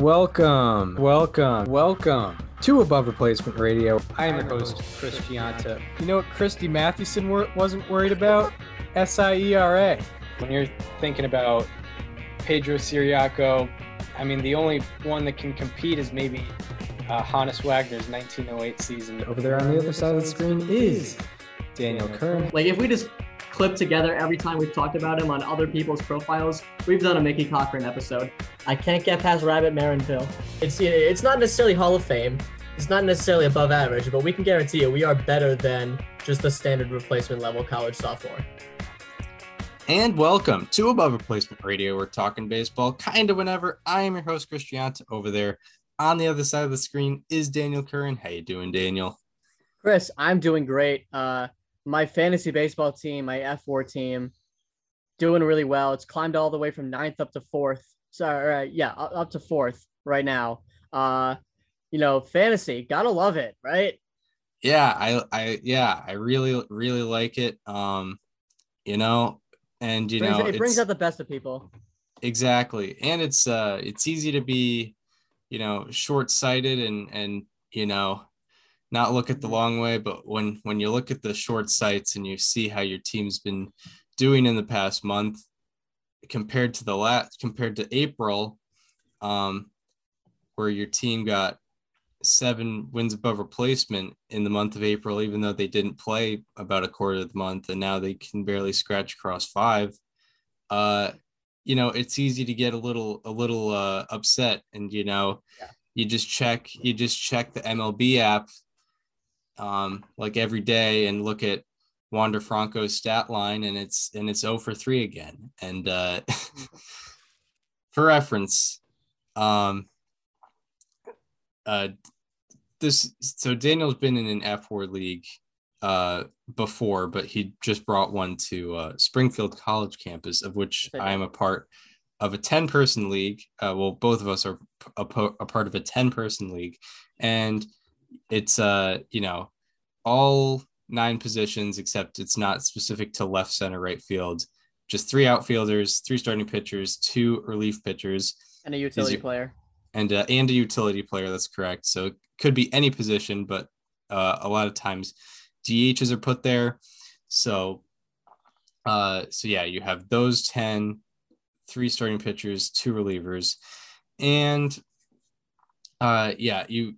Welcome to Above Replacement Radio. I am your host, Chris Gianta. You know what Christy Mathewson wasn't worried about? SIERA. When you're thinking about Pedro Ciriaco, I mean, the only one that can compete is maybe Hannes Wagner's 1908 season. Over there on the other side of the screen is Daniel Kern. Like, if we just clip together every time we've talked about him on other people's profiles, we've done a Mickey Cochran episode. I can't get past Rabbit Marinville. It's not necessarily Hall of Fame. It's not necessarily above average, but we can guarantee you we are better than just the standard replacement level college sophomore. And welcome to Above Replacement Radio. We're talking baseball kind of whenever. I am your host, Chris Gianta. Over there on the other side of the screen is Daniel Curran. How you doing, Daniel? Chris, I'm doing great. My fantasy baseball team, my F4 team, doing really well. It's climbed all the way from ninth up to fourth. Up to fourth right now. Fantasy, gotta love it, right? Yeah, I really, really like it. And it brings out the best of people. Exactly. And it's easy to be, short-sighted and not look at the long way, but when you look at the short sights and you see how your team's been doing in the past month compared to April, where your team got 7 wins above replacement in the month of April, even though they didn't play about a quarter of the month, and now they can barely scratch across 5. It's easy to get a little upset, and you just check the MLB app like every day and look at Wander Franco's stat line, and it's 0-for-3 again. And for reference, Daniel's been in an F4 league before, but he just brought one to Springfield College campus, of which I am a part of a 10-person league. Both of us are a part of a 10-person league, and it's all 9 positions, except it's not specific to left, center, right field. Just 3 outfielders, 3 starting pitchers, 2 relief pitchers, and a utility player. And a utility player. That's correct. So it could be any position, but a lot of times DHs are put there. So you have those 10. 3 starting pitchers, 2 relievers, and you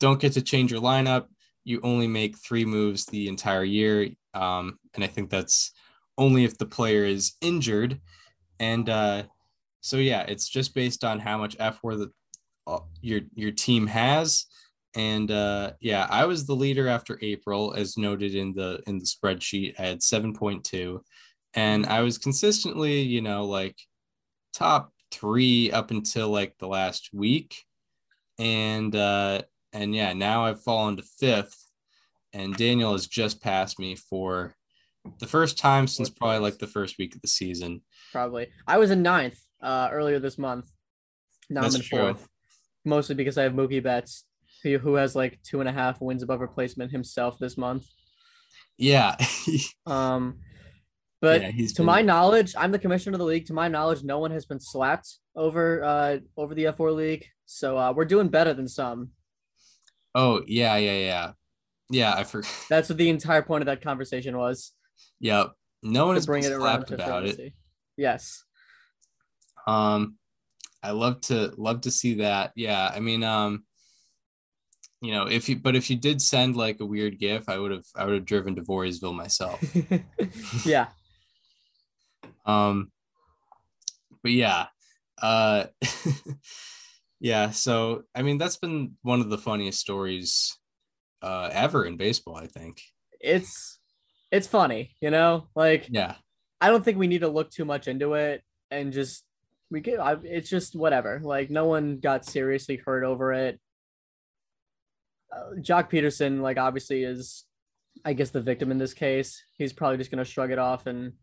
don't get to change your lineup. You only make 3 moves the entire year, and I think that's only if the player is injured. And it's just based on how much F4 your team has. And I was the leader after April, as noted in the spreadsheet. I had 7.2. And I was consistently, top 3 up until the last week. And, now I've fallen to 5th, and Daniel has just passed me for the first time since probably the first week of the season. Probably. I was in ninth earlier this month. Now I'm in 4th, mostly because I have Mookie Betts, who has 2.5 wins above replacement himself this month. Yeah. But my knowledge, I'm the commissioner of the league. To my knowledge, no one has been slapped over the F4 league. So we're doing better than some. Oh, yeah. Yeah, I forgot. That's what the entire point of that conversation was. Yep. No one has been slapped about it. Yes. I love to see that. Yeah, I mean, if you did send a weird GIF, I would have driven to Voorheesville myself. Yeah. So I mean, that's been one of the funniest stories ever in baseball, I think. It's funny, yeah. I don't think we need to look too much into it, and just it's just whatever. No one got seriously hurt over it. Joc Pederson, obviously is, I guess, the victim in this case. He's probably just going to shrug it off and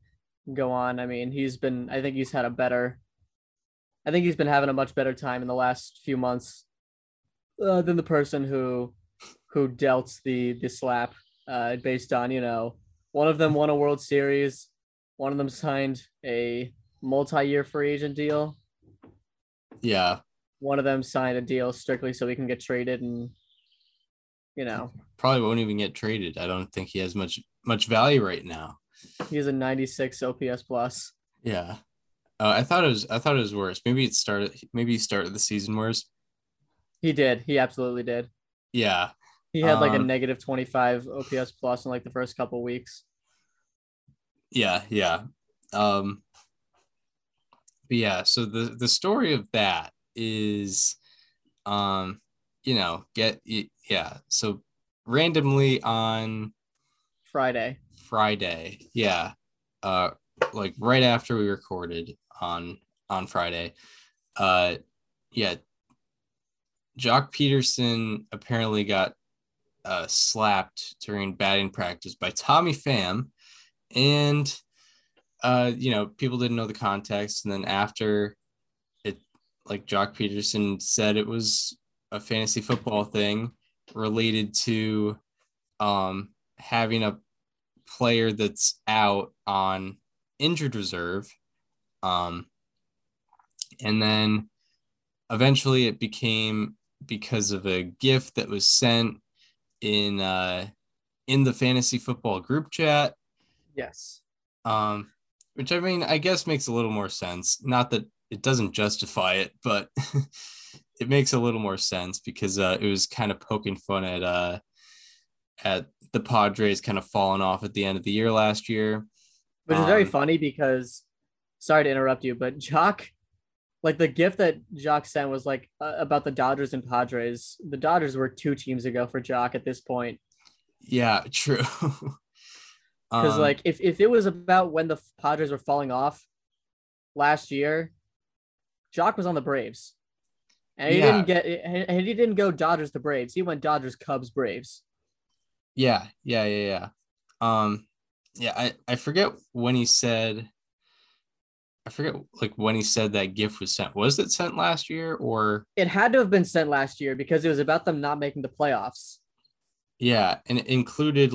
go on. I mean, I think he's been having a much better time in the last few months than the person who dealt the slap, based on, one of them won a World Series. One of them signed a multi-year free agent deal. Yeah. one of them sign a deal strictly so he can get traded, and you know, probably won't even get traded. I don't think he has much value right now. He has a 96 OPS plus. Yeah, I thought it was worse. Maybe he started the season worse. He did. He absolutely did. Yeah. He had like a negative 25 OPS plus in like the first couple of weeks. Yeah. But yeah, so the story of that is, so randomly on Friday. Yeah. Like right after we recorded on Friday. Yeah. Joc Pederson apparently got slapped during batting practice by Tommy Pham, and people didn't know the context. And then after it, like Joc Pederson said, it was a fantasy football thing related to having a player that's out on injured reserve, and then eventually it became because of a GIF that was sent in the fantasy football group chat. Yes. Which, I mean, I guess makes a little more sense. Not that it doesn't justify it, but it makes a little more sense because it was kind of poking fun at the Padres kind of falling off at the end of the year last year. Which is very funny because, sorry to interrupt you, but Joc, like the GIF that Joc sent was like about the Dodgers and Padres. The Dodgers were two teams ago for Joc at this point. Yeah, true. Because like if it was about when the Padres were falling off last year, Joc was on the Braves, and he didn't go Dodgers to Braves. He went Dodgers, Cubs, Braves. Yeah. I forget when he said. I forget like when he said that GIF was sent. Was it sent last year or? It had to have been sent last year because it was about them not making the playoffs. Yeah. And it included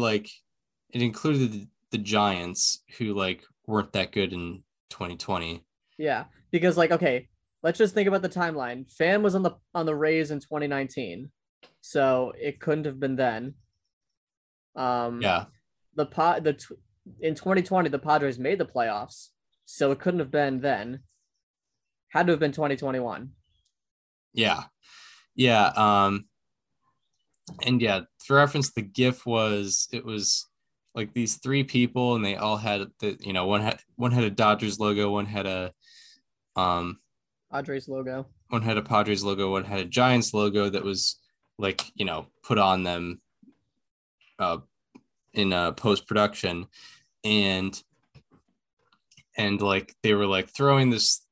the Giants, who like weren't that good in 2020. Yeah. Because like, okay, let's just think about the timeline. Pham was on the Rays in 2019. So it couldn't have been then. Yeah. In 2020, the Padres made the playoffs. So it couldn't have been then. Had to have been 2021. Yeah. And yeah, for reference, the GIF was like these three people, and they all had one had a Dodgers logo, one had a Padres logo, one had a Padres logo, one had a Giants logo that was like put on them in post production, and like they were like throwing this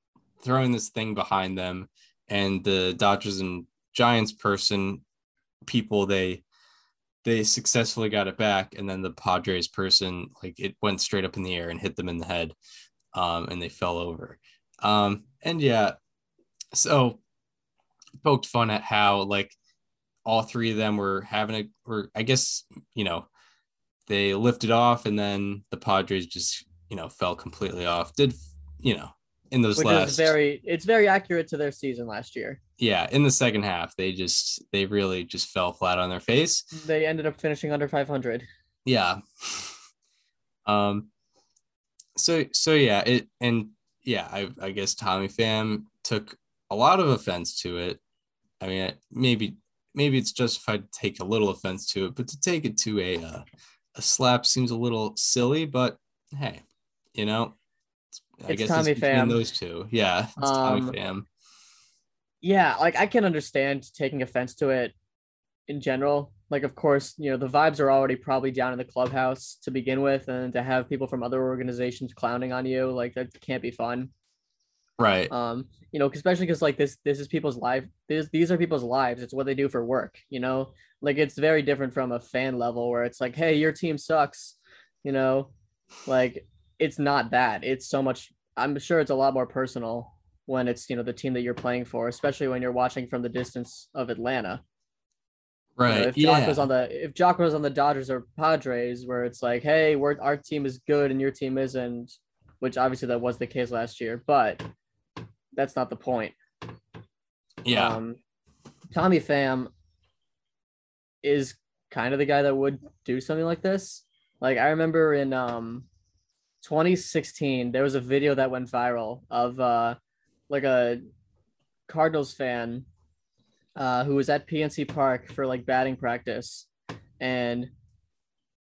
thing behind them, and the Dodgers and Giants people they successfully got it back, and then the Padres person, like, it went straight up in the air and hit them in the head, and they fell over, and yeah, so poked fun at how like all three of them were I guess they lifted off, and then the Padres just fell completely off. In those it's very accurate to their season last year. Yeah, in the second half, they really just fell flat on their face. They ended up finishing under 500. Yeah. So yeah, I guess Tommy Pham took a lot of offense to it. I mean, maybe it's justified to take a little offense to it, but to take it to a slap seems a little silly. But hey. I guess Tommy Pham. Those two. Yeah. It's Tommy Pham. Yeah. Like, I can understand taking offense to it in general. Like, of course, the vibes are already probably down in the clubhouse to begin with, and to have people from other organizations clowning on you, like, that can't be fun. Right. Especially because like this is people's life. These are people's lives. It's what they do for work, like it's very different from a fan level where it's like, hey, your team sucks, like, it's not that. It's so much. I'm sure it's a lot more personal when it's the team that you're playing for, especially when you're watching from the distance of Atlanta. Right. If Joc was on the Dodgers or Padres, where it's like, hey, our team is good and your team isn't, which obviously that was the case last year, but that's not the point. Yeah. Tommy Pham is kind of the guy that would do something like this. Like, I remember in 2016, there was a video that went viral of like a Cardinals fan who was at PNC Park for like batting practice, and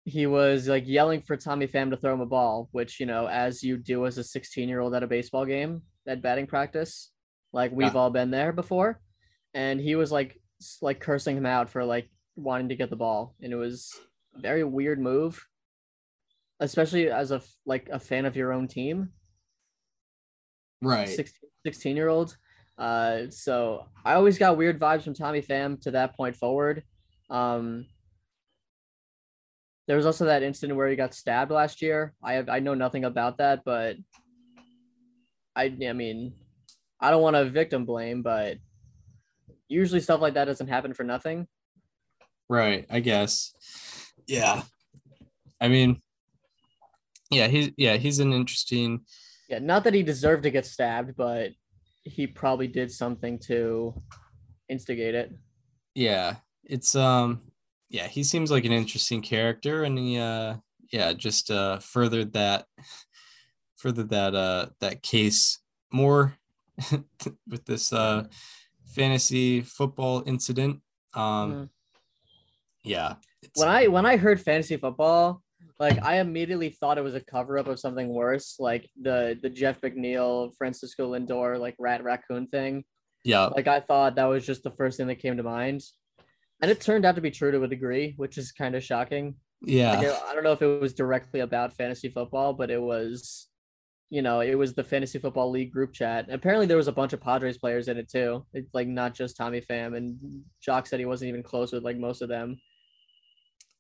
he was like yelling for Tommy Pham to throw him a ball, which, you know, as you do as a 16-year-old at a baseball game at batting practice, like we've all been there before. And he was like cursing him out for like wanting to get the ball. And it was a very weird move, especially as a fan of your own team. Right. 16-year-old. So I always got weird vibes from Tommy Pham to that point forward. There was also that incident where he got stabbed last year. I know nothing about that, but I mean, I don't want to victim blame, but usually stuff like that doesn't happen for nothing. Right, I guess. Yeah. I mean, yeah, he's an interesting. Yeah, not that he deserved to get stabbed, but he probably did something to instigate it. Yeah, it's yeah, he seems like an interesting character, and he just furthered that case more with this fantasy football incident. Yeah. When I heard fantasy football, like, I immediately thought it was a cover up of something worse, like the Jeff McNeil, Francisco Lindor, like rat raccoon thing. Yeah. Like, I thought that was just the first thing that came to mind. And it turned out to be true to a degree, which is kind of shocking. Yeah. Like, I don't know if it was directly about fantasy football, but it was, you know, it was the Fantasy Football League group chat. Apparently there was a bunch of Padres players in it too. It's like not just Tommy Pham, and Joc said he wasn't even close with like most of them.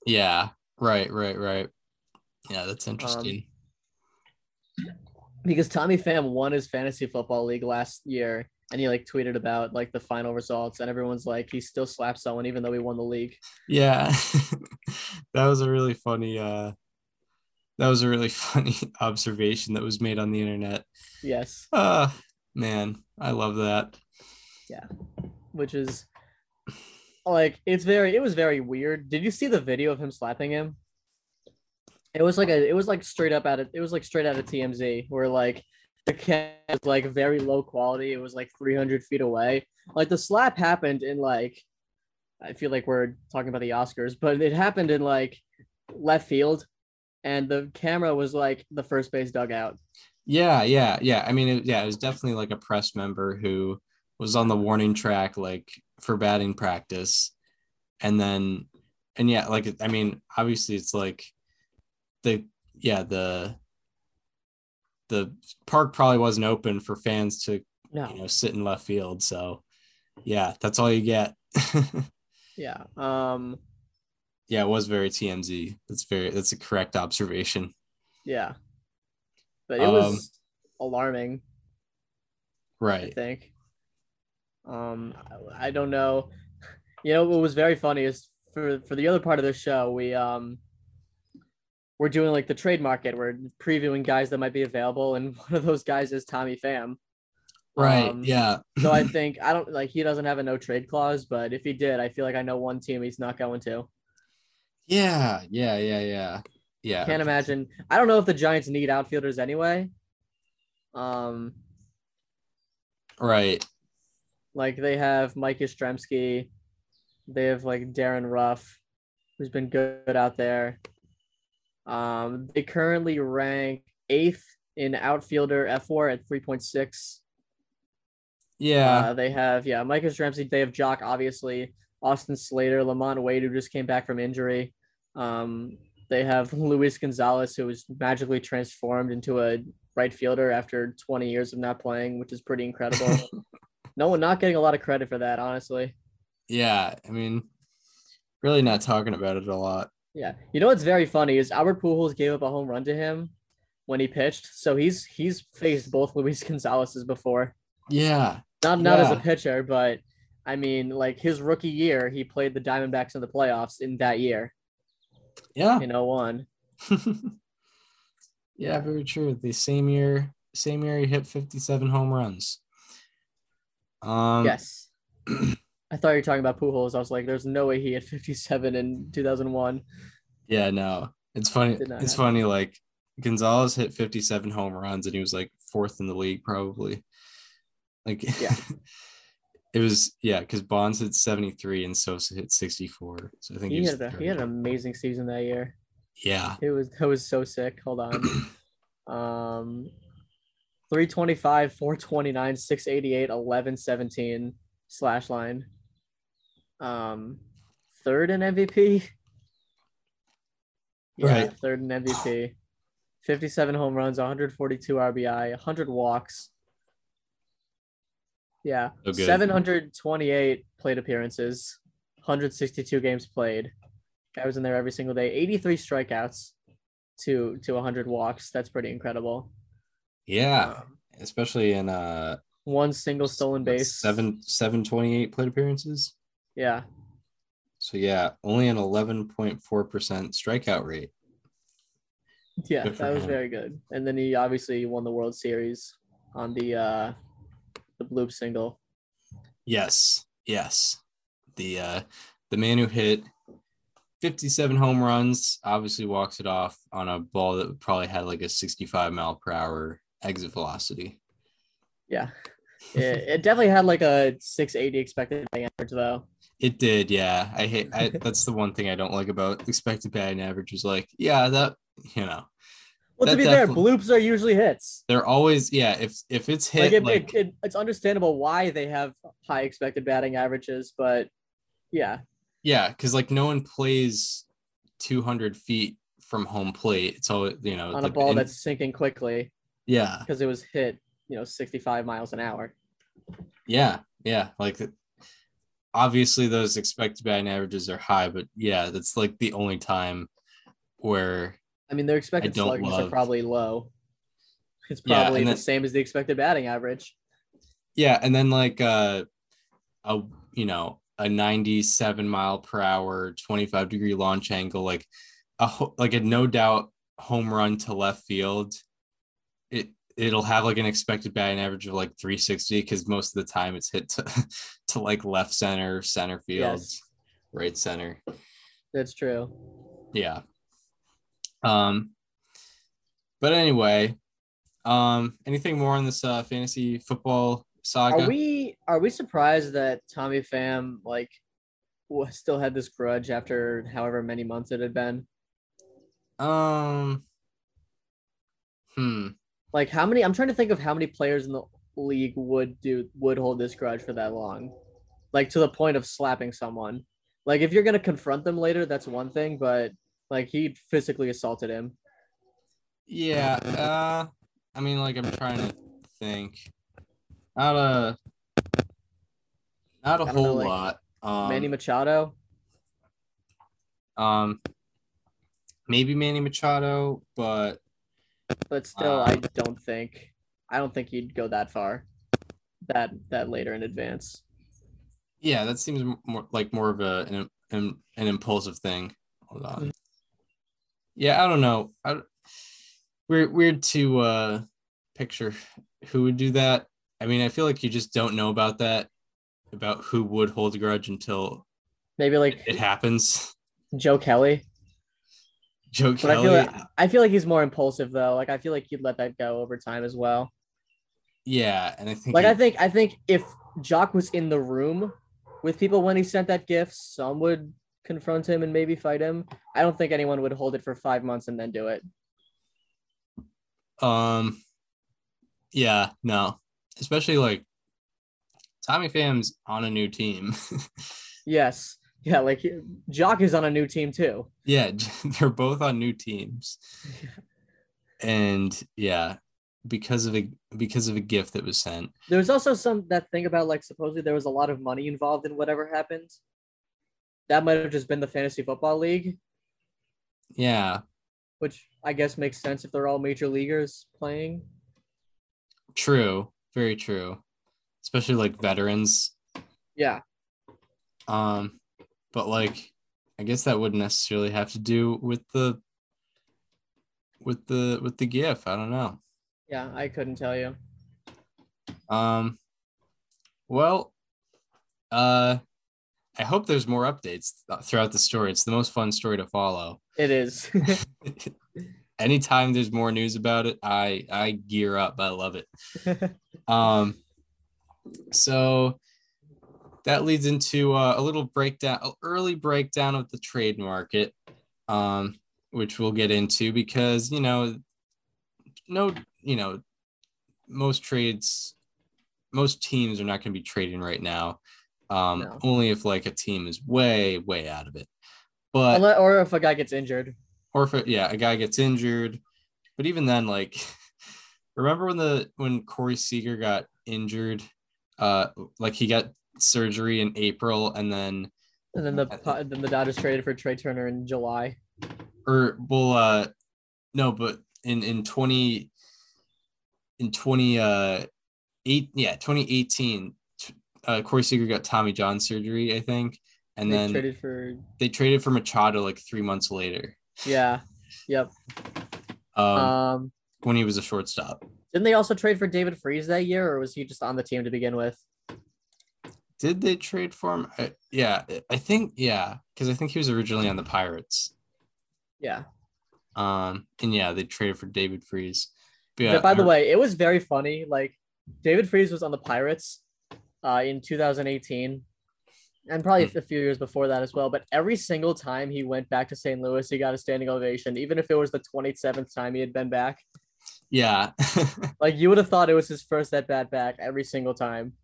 Yeah. Right. Yeah. That's interesting. Because Tommy Pham won his Fantasy Football League last year, and he like tweeted about like the final results, and everyone's like, he still slapped someone even though he won the league. Yeah. That was a really funny observation that was made on the internet. Yes. Man, I love that. Yeah. Which is like, it was very weird. Did you see the video of him slapping him? It was straight out of TMZ, where like the camera was like very low quality. It was like 300 feet away. Like, the slap happened in like, I feel like we're talking about the Oscars, but it happened in like left field, and the camera was like the first base dugout. Yeah. I mean, it was definitely like a press member who was on the warning track, like for batting practice. Obviously it's like the park probably wasn't open for fans to sit in left field. So yeah, that's all you get. Yeah. Yeah, it was very TMZ. That's a correct observation. Yeah. But it was alarming. Right. I think. I don't know. You know, what was very funny is for the other part of the show, we're doing like the trade market. We're previewing guys that might be available, and one of those guys is Tommy Pham. Right. Yeah. So I think he doesn't have a no trade clause, but if he did, I feel like I know one team he's not going to. Yeah. Can't imagine. I don't know if the Giants need outfielders anyway. Right. Like, they have Mike Yastrzemski. They have like Darren Ruff, who's been good out there. They currently rank 8th in outfielder F4 at 3.6. Yeah. They have, Mike Yastrzemski. They have Joc, obviously. Austin Slater, Lamont Wade, who just came back from injury. They have Luis Gonzalez, who was magically transformed into a right fielder after 20 years of not playing, which is pretty incredible. No one not getting a lot of credit for that, honestly. Yeah, I mean, really not talking about it a lot. Yeah. You know what's very funny is Albert Pujols gave up a home run to him when he pitched, so he's faced both Luis Gonzalez's before. Yeah. Not as a pitcher, but I mean, like, his rookie year, he played the Diamondbacks in the playoffs in that year. Yeah. In 2001. Yeah, very true. The same year he hit 57 home runs. Yes. I thought you were talking about Pujols. I was like, there's no way he had 57 in 2001. Yeah, no. It's funny. It's funny, like, Gonzalez hit 57 home runs, and he was, like, fourth in the league probably. Like, yeah. It was, yeah, because Bonds hit 73 and Sosa hit 64. So I think he had an amazing season that year. Yeah. It was so sick. Hold on. 325, 429, 688, 1117 slash line. Third in MVP. Yeah, right. Third in MVP. 57 home runs, 142 RBI, 100 walks. Yeah, so 728 plate appearances, 162 games played. I was in there every single day. 83 strikeouts to 100 walks. That's pretty incredible. Yeah, especially in one single stolen base. 728 plate appearances. Yeah. So yeah, only an 11.4% strikeout rate. Yeah, that was very good. And then he obviously won the World Series on the bloop single. Yes. The man who hit 57 home runs obviously walks it off on a ball that probably had like a 65 mile per hour exit velocity. Yeah. It definitely had like a 680 expected batting average though. It did. Yeah. That's the one thing I don't like about expected batting average is like, yeah, that, you know. Well, to be fair, bloops are usually hits. They're always, yeah, if it's hit. Like it's understandable why they have high expected batting averages, but yeah. Yeah, because, like, no one plays 200 feet from home plate. It's all, you know. On a ball that's sinking quickly. Yeah. Because it was hit, you know, 65 miles an hour. Yeah. Like, obviously those expected batting averages are high, but, yeah, that's, like, the only time where – I mean, their expected sluggers are probably low. It's probably the same as the expected batting average. Yeah, and then like a 97 mile per hour, 25 degree launch angle, like a no doubt home run to left field. It'll have like an expected batting average of like 360 because most of the time it's hit to like left center field, yes. Right center. That's true. Yeah. But anyway, anything more on this fantasy football saga? Are we surprised that Tommy Pham like still had this grudge after however many months it had been? Like how many? I'm trying to think of how many players in the league would hold this grudge for that long, like to the point of slapping someone. Like if you're gonna confront them later, that's one thing, but. Like, he physically assaulted him. Yeah. I mean, like, I'm trying to think. Not a whole lot. Manny Machado? Maybe Manny Machado, but... But still, I don't think you'd go that far. That later in advance. Yeah, that seems more of an impulsive thing. Hold on. Mm-hmm. Yeah, I don't know. Weird to picture who would do that. I mean, I feel like you just don't know about that, about who would hold a grudge until maybe like it happens. Joe Kelly. But I feel like he's more impulsive though. Like I feel like he'd let that go over time as well. Yeah, and I think I think if Joc was in the room with people when he sent that gift, some would confront him and maybe fight him. I don't think anyone would hold it for 5 months and then do it. Yeah, no. Especially like Tommy Pham's on a new team. Yes. Yeah, like Joc is on a new team too. Yeah, they're both on new teams. And yeah, because of a gift that was sent. There was also that thing about like supposedly there was a lot of money involved in whatever happened. That might have just been the fantasy football league. Yeah. Which I guess makes sense if they're all major leaguers playing. True. Very true. Especially like veterans. Yeah. But like I guess that wouldn't necessarily have to do with the GIF. I don't know. Yeah, I couldn't tell you. Well, I hope there's more updates throughout the story. It's the most fun story to follow. It is. Anytime there's more news about it, I gear up. I love it. So that leads into a little breakdown, an early breakdown of the trade market, which we'll get into because, most teams are not going to be trading right now. No. Only if like a team is way, way out of it, but or if a guy gets injured, a guy gets injured. But even then, like, remember when Corey Seager got injured, like he got surgery in April, and then the Dodgers traded for Trea Turner in July. In 2018. Corey Seager got Tommy John surgery, I think, and then they traded for Machado like 3 months later. Yeah, yep. When he was a shortstop. Didn't they also trade for David Freese that year, or was he just on the team to begin with? Did they trade for him? Because I think he was originally on the Pirates. Yeah. They traded for David Freese. Yeah, by the way, it was very funny. Like David Freese was on the Pirates. In 2018 and probably a few years before that as well. But every single time he went back to St. Louis, he got a standing ovation, even if it was the 27th time he had been back. Yeah. Like you would have thought it was his first at-bat back every single time.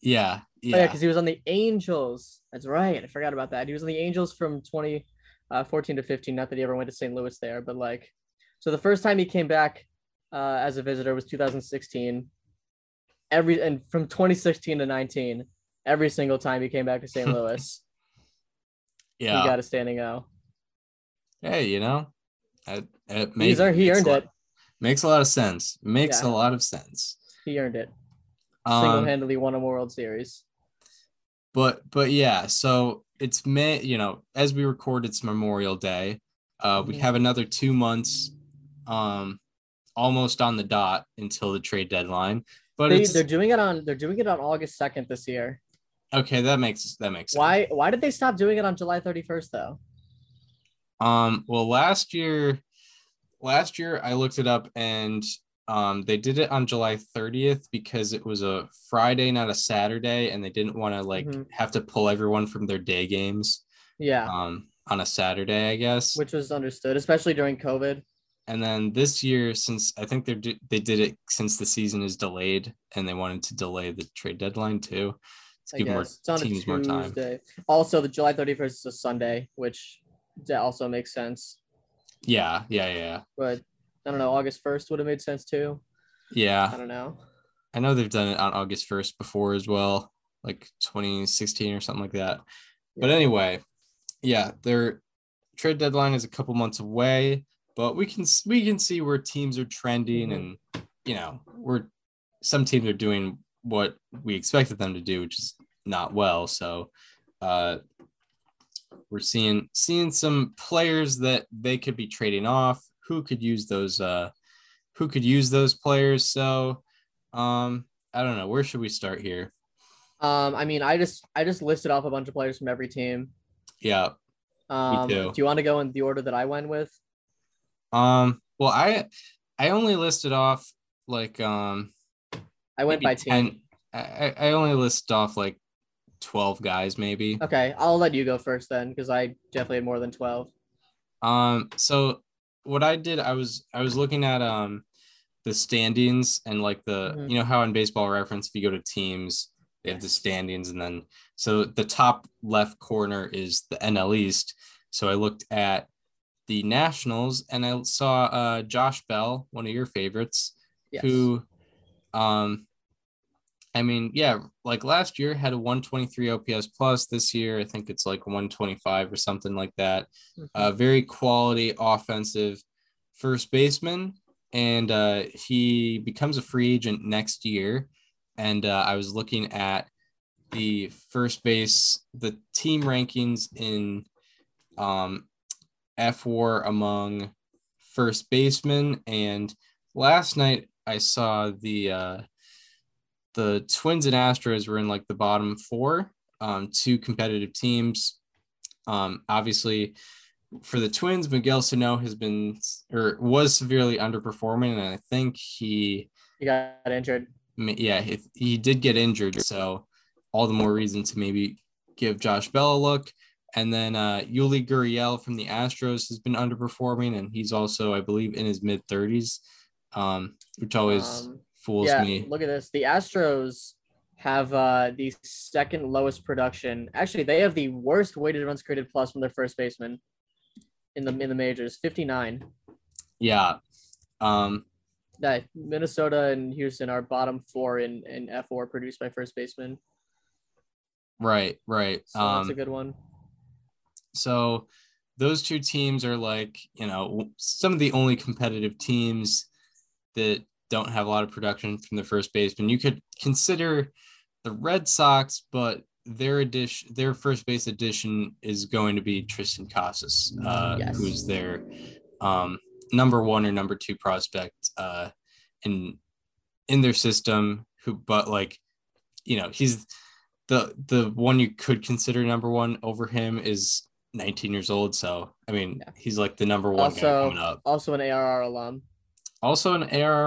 Yeah. Yeah. Oh, yeah, because he was on the Angels. That's right. I forgot about that. He was on the Angels from 2014 to 15. Not that he ever went to St. Louis there, but like, so the first time he came back as a visitor was 2016. And from 2016 to 2019, every single time he came back to St. Louis, yeah, he got a standing O. Hey, he earned it. Makes a lot of sense. He earned it. Single-handedly won a World Series. But yeah, so it's May. As we record, it's Memorial Day. We have another 2 months, almost on the dot until the trade deadline. But they're doing it on August 2nd this year. Okay, that makes sense. Why did they stop doing it on July 31st though? Well, last year I looked it up and they did it on July 30th because it was a Friday, not a Saturday, and they didn't want to have to pull everyone from their day games. Yeah. On a Saturday, I guess. Which was understood, especially during COVID. And then this year, since I think they did it since the season is delayed, and they wanted to delay the trade deadline too, to give more teams more time. Also, the July 31st is a Sunday, which also makes sense. Yeah. But I don't know. August 1st would have made sense too. Yeah. I don't know. I know they've done it on August 1st before as well, like 2016 or something like that. Yeah. But anyway, yeah, their trade deadline is a couple months away. But we can see where teams are trending, and some teams are doing what we expected them to do, which is not well. So we're seeing some players that they could be trading off. Who could use those players? So I don't know. Where should we start here? I just listed off a bunch of players from every team. Yeah. Me too. Do you want to go in the order that I went with? Well, I only listed off like, I went by team. I only listed off like 12 guys, maybe. Okay. I'll let you go first then. 'Cause I definitely had more than 12. So what I did, I was looking at, the standings and like how in Baseball Reference, if you go to teams, they have the standings. And then, so the top left corner is the NL East. So I looked at the Nationals, and I saw Josh Bell, one of your favorites, who, last year had a 123 OPS plus. This year, I think it's like 125 or something like that. Very quality offensive first baseman, and he becomes a free agent next year. And I was looking at the first base, the team rankings in F4 among first basemen, and last night I saw the Twins and Astros were in like the bottom four two competitive teams. Obviously, for the Twins, Miguel Sano has been or was severely underperforming, and I think he got injured. Yeah, he did get injured, so all the more reason to maybe give Josh Bell a look. And then Yuli Gurriel from the Astros has been underperforming, and he's also, I believe, in his mid-30s, which always fools me. Look at this. The Astros have the second lowest production. Actually, they have the worst weighted runs created plus from their first baseman in the majors, 59. Yeah. That Minnesota and Houston are bottom four in F4 produced by first baseman. Right. So that's a good one. So those two teams are like, some of the only competitive teams that don't have a lot of production from the first baseman. You could consider the Red Sox, but their first base addition is going to be Tristan Casas, who's their number one or number two prospect in their system, he's the one you could consider number one over him is 19 years old. So, he's like the number one guy coming up. Also an ARR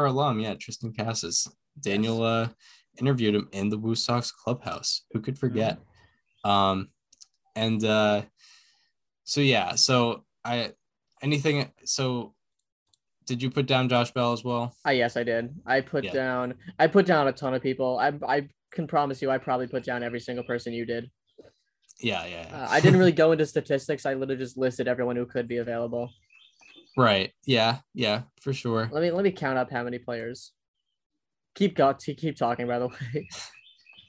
alum. Yeah, Tristan Casas. Daniel interviewed him in the Woo Sox clubhouse. Who could forget? Mm-hmm. Did you put down Josh Bell as well? Yes, I did. I put down a ton of people. I can promise you I probably put down every single person you did. Yeah. I didn't really go into statistics. I literally just listed everyone who could be available. Right. Yeah, for sure. Let me count up how many players. Keep talking, by the way.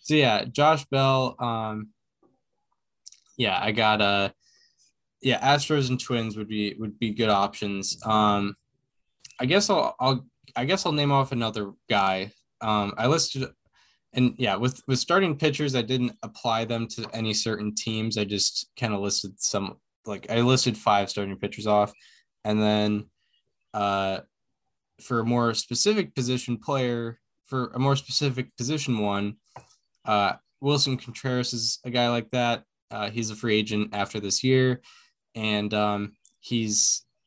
So yeah, Josh Bell. I got Astros and Twins would be good options. I guess I'll name off another guy. I listed, and yeah, with starting pitchers, I didn't apply them to any certain teams. I just kind of listed some, I listed five starting pitchers off. And then for a more specific position one, Wilson Contreras is a guy like that. He's a free agent after this year. And some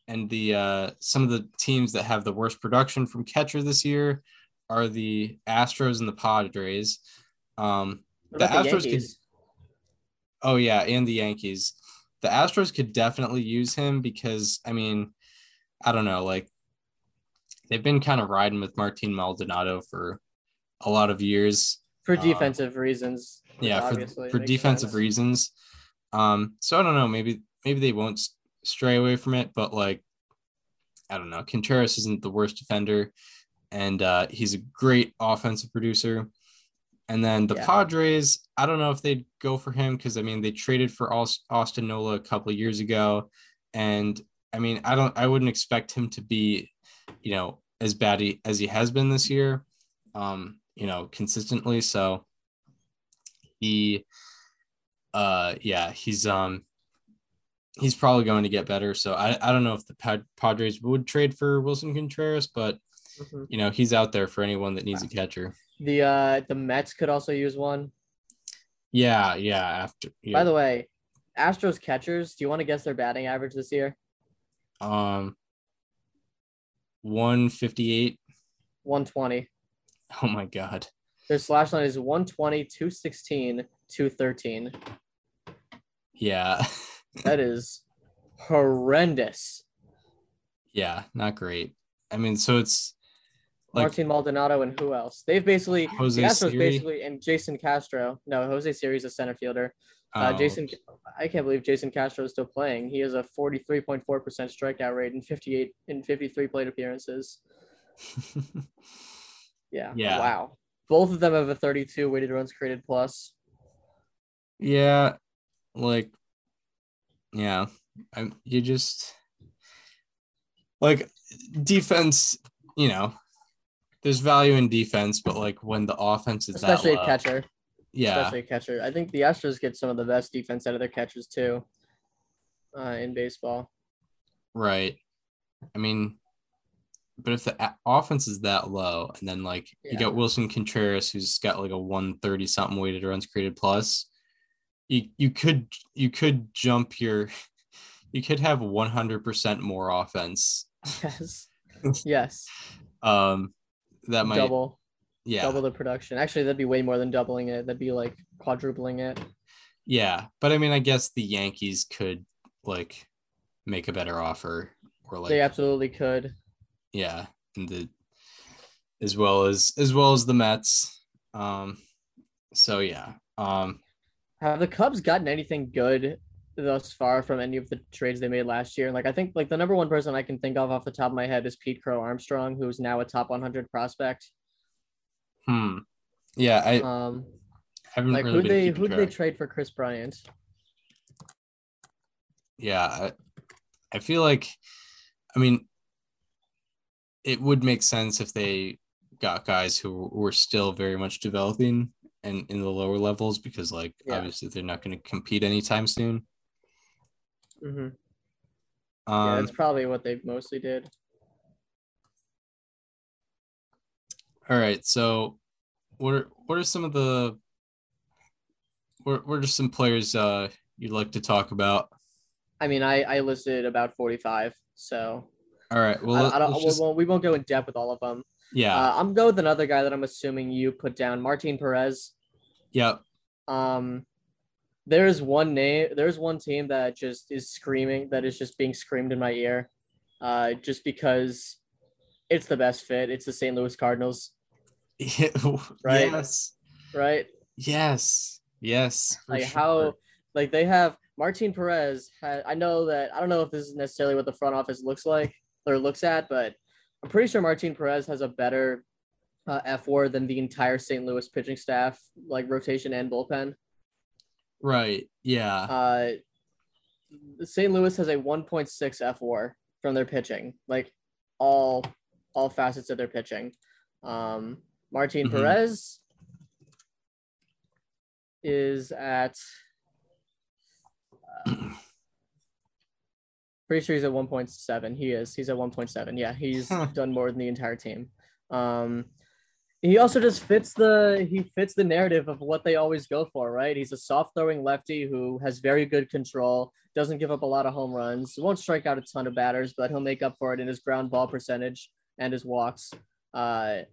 of the teams that have the worst production from catcher this year are the Astros and the Padres. And the Yankees. The Astros could definitely use him because, I don't know, they've been kind of riding with Martin Maldonado for a lot of years. For defensive reasons. Yeah, obviously for defensive reasons. So I don't know, maybe they won't stray away from it, but I don't know. Contreras isn't the worst defender, and he's a great offensive producer. And then the Padres, I don't know if they'd go for him because, they traded for Austin Nola a couple of years ago. And, I wouldn't expect him to be, as bad as he has been this year, consistently. So he's probably going to get better. So I don't know if the Padres would trade for Wilson Contreras, but, he's out there for anyone that needs a catcher. The Mets could also use one. Yeah. By the way, Astros catchers, do you want to guess their batting average this year? 158. 120. Oh my God. Their slash line is 120, 216, 213. Yeah. That is horrendous. Yeah, not great. It's Martin Maldonado and who else? They've basically – Jose Astros Siri? Basically – and Jason Castro. No, Jose Siri is a center fielder. I can't believe Jason Castro is still playing. He has a 43.4% strikeout rate in 53 plate appearances. Yeah. Wow. Both of them have a 32 weighted runs created plus. Yeah. Yeah. You just – defense, there's value in defense, but when the offense is especially that low, catcher. Yeah. Especially a catcher. I think the Astros get some of the best defense out of their catchers too in baseball. Right. But if the offense is that low and then you got Wilson Contreras, who's got a 130 something weighted runs created plus, you could jump your, you could have 100% more offense. Yes. Yes. That might double. Yeah. Double the production. Actually, that'd be way more than doubling it. That'd be like quadrupling it. Yeah. But I mean, I guess the Yankees could like make a better offer, or like they absolutely could. Yeah. And the, as well as the Mets. So yeah. Have the Cubs gotten anything good thus far from any of the trades they made last year? And like, I think like the number one person I can think of off the top of my head is Pete Crow Armstrong, who is now a top 100 prospect. Yeah. I haven't like, really who'd they trade for Chris Bryant? Yeah. I feel like, I mean, it would make sense if they got guys who were still very much developing and in the lower levels, because like, obviously they're not going to compete anytime soon. Yeah, that's probably what they mostly did. All right. So what are some of the, what are just some players you'd like to talk about? I mean, I listed about 45, so. All right. Well, we won't go in depth with all of them. Yeah. I'm going with another guy that I'm assuming you put down, Martin Perez. Yep. There's one name. There's one team that just is screaming. That is just being screamed in my ear, just because it's the best fit. It's the St. Louis Cardinals. Right. Yes. Right. Yes. Yes. Like sure. How? Like they have Martin Perez. I know that. I don't know if this is necessarily what the front office looks like or looks at, but I'm pretty sure Martin Perez has a better F-WAR than the entire St. Louis pitching staff, like rotation and bullpen. Right. Yeah. St. Louis has a 1.6 F-WAR from their pitching, like all facets of their pitching. Martin Perez is at pretty sure he's at 1.7. He is. He's at 1.7. Yeah, he's done more than the entire team. He also just fits the narrative of what they always go for, right? He's a soft-throwing lefty who has very good control, doesn't give up a lot of home runs, won't strike out a ton of batters, but he'll make up for it in his ground ball percentage and his walks. I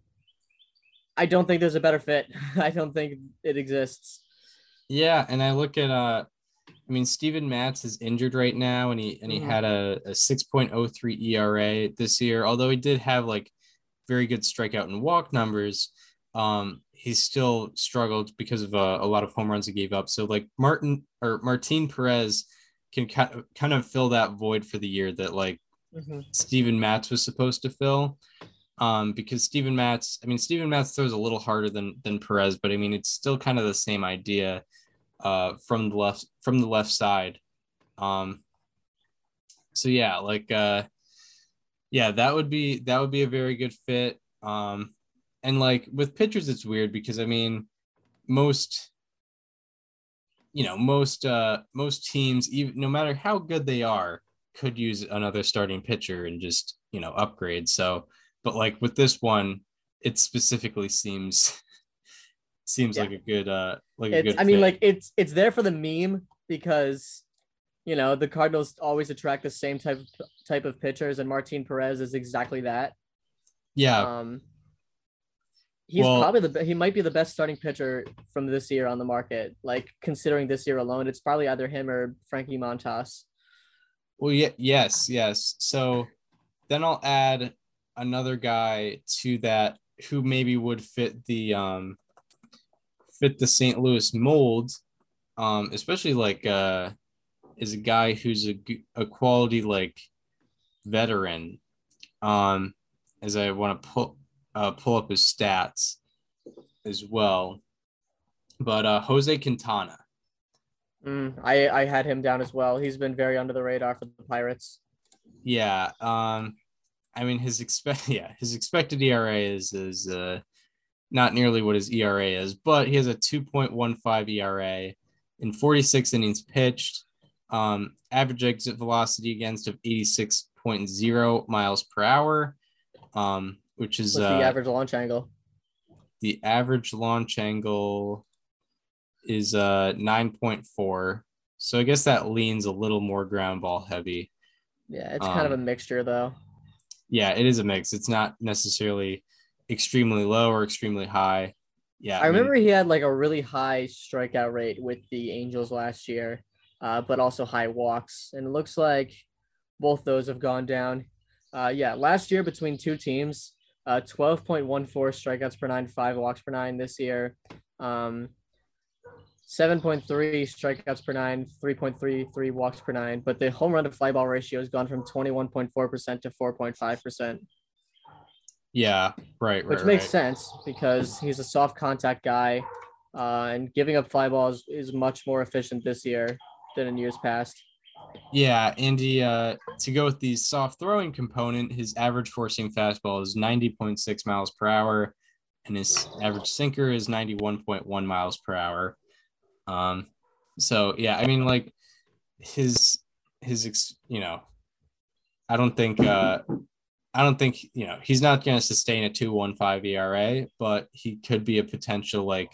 don't think there's a better fit. I don't think it exists. Yeah, and I look at I mean, Steven Matz is injured right now, and he had a 6.03 ERA this year. Although he did have like very good strikeout and walk numbers, he still struggled because of a lot of home runs he gave up. So like Martin Perez can kind of fill that void for the year that like Steven Matz was supposed to fill, because Steven Matz throws a little harder than Perez, but I mean it's still kind of the same idea. From the left side. So yeah, like yeah, that would be a very good fit. And like with pitchers, it's weird because I mean most teams, even no matter how good they are, could use another starting pitcher and just, you know, upgrade. So, but like with this one, it specifically seems like a good fit. I mean, like it's there for the meme because, you know, the Cardinals always attract the same type of pitchers, and Martin Perez is exactly that. Yeah. He's he might be the best starting pitcher from this year on the market. Like considering this year alone, it's probably either him or Frankie Montas. Well, yeah, yes. So then I'll add another guy to that who maybe would fit the St. Louis mold, especially like is a guy who's a quality like veteran. As I want to pull up his stats as well, but Jose Quintana. I had him down as well. He's been very under the radar for the Pirates. Yeah. I mean his expected ERA is not nearly what his ERA is, but he has a 2.15 ERA in 46 innings pitched, average exit velocity against of 86.0 miles per hour, which is the average launch angle. The average launch angle is 9.4. So I guess that leans a little more ground ball heavy. Yeah, it's kind of a mixture though. Yeah, it is a mix. It's not necessarily extremely low or extremely high. Yeah. I remember he had like a really high strikeout rate with the Angels last year, but also high walks. And it looks like both those have gone down. Yeah, last year between two teams, 12.14 strikeouts per nine, 5 walks per nine. This year, 7.3 strikeouts per nine, 3.33 walks per nine. But the home run to fly ball ratio has gone from 21.4% to 4.5%. Yeah, right. Which makes sense because he's a soft contact guy, and giving up fly balls is much more efficient this year than in years past. Yeah, Andy, to go with the soft throwing component, his average forcing fastball is 90.6 miles per hour, and his average sinker is 91.1 miles per hour. So, yeah, I mean, like, I don't think he's not going to sustain a 2.15 ERA, but he could be a potential, like,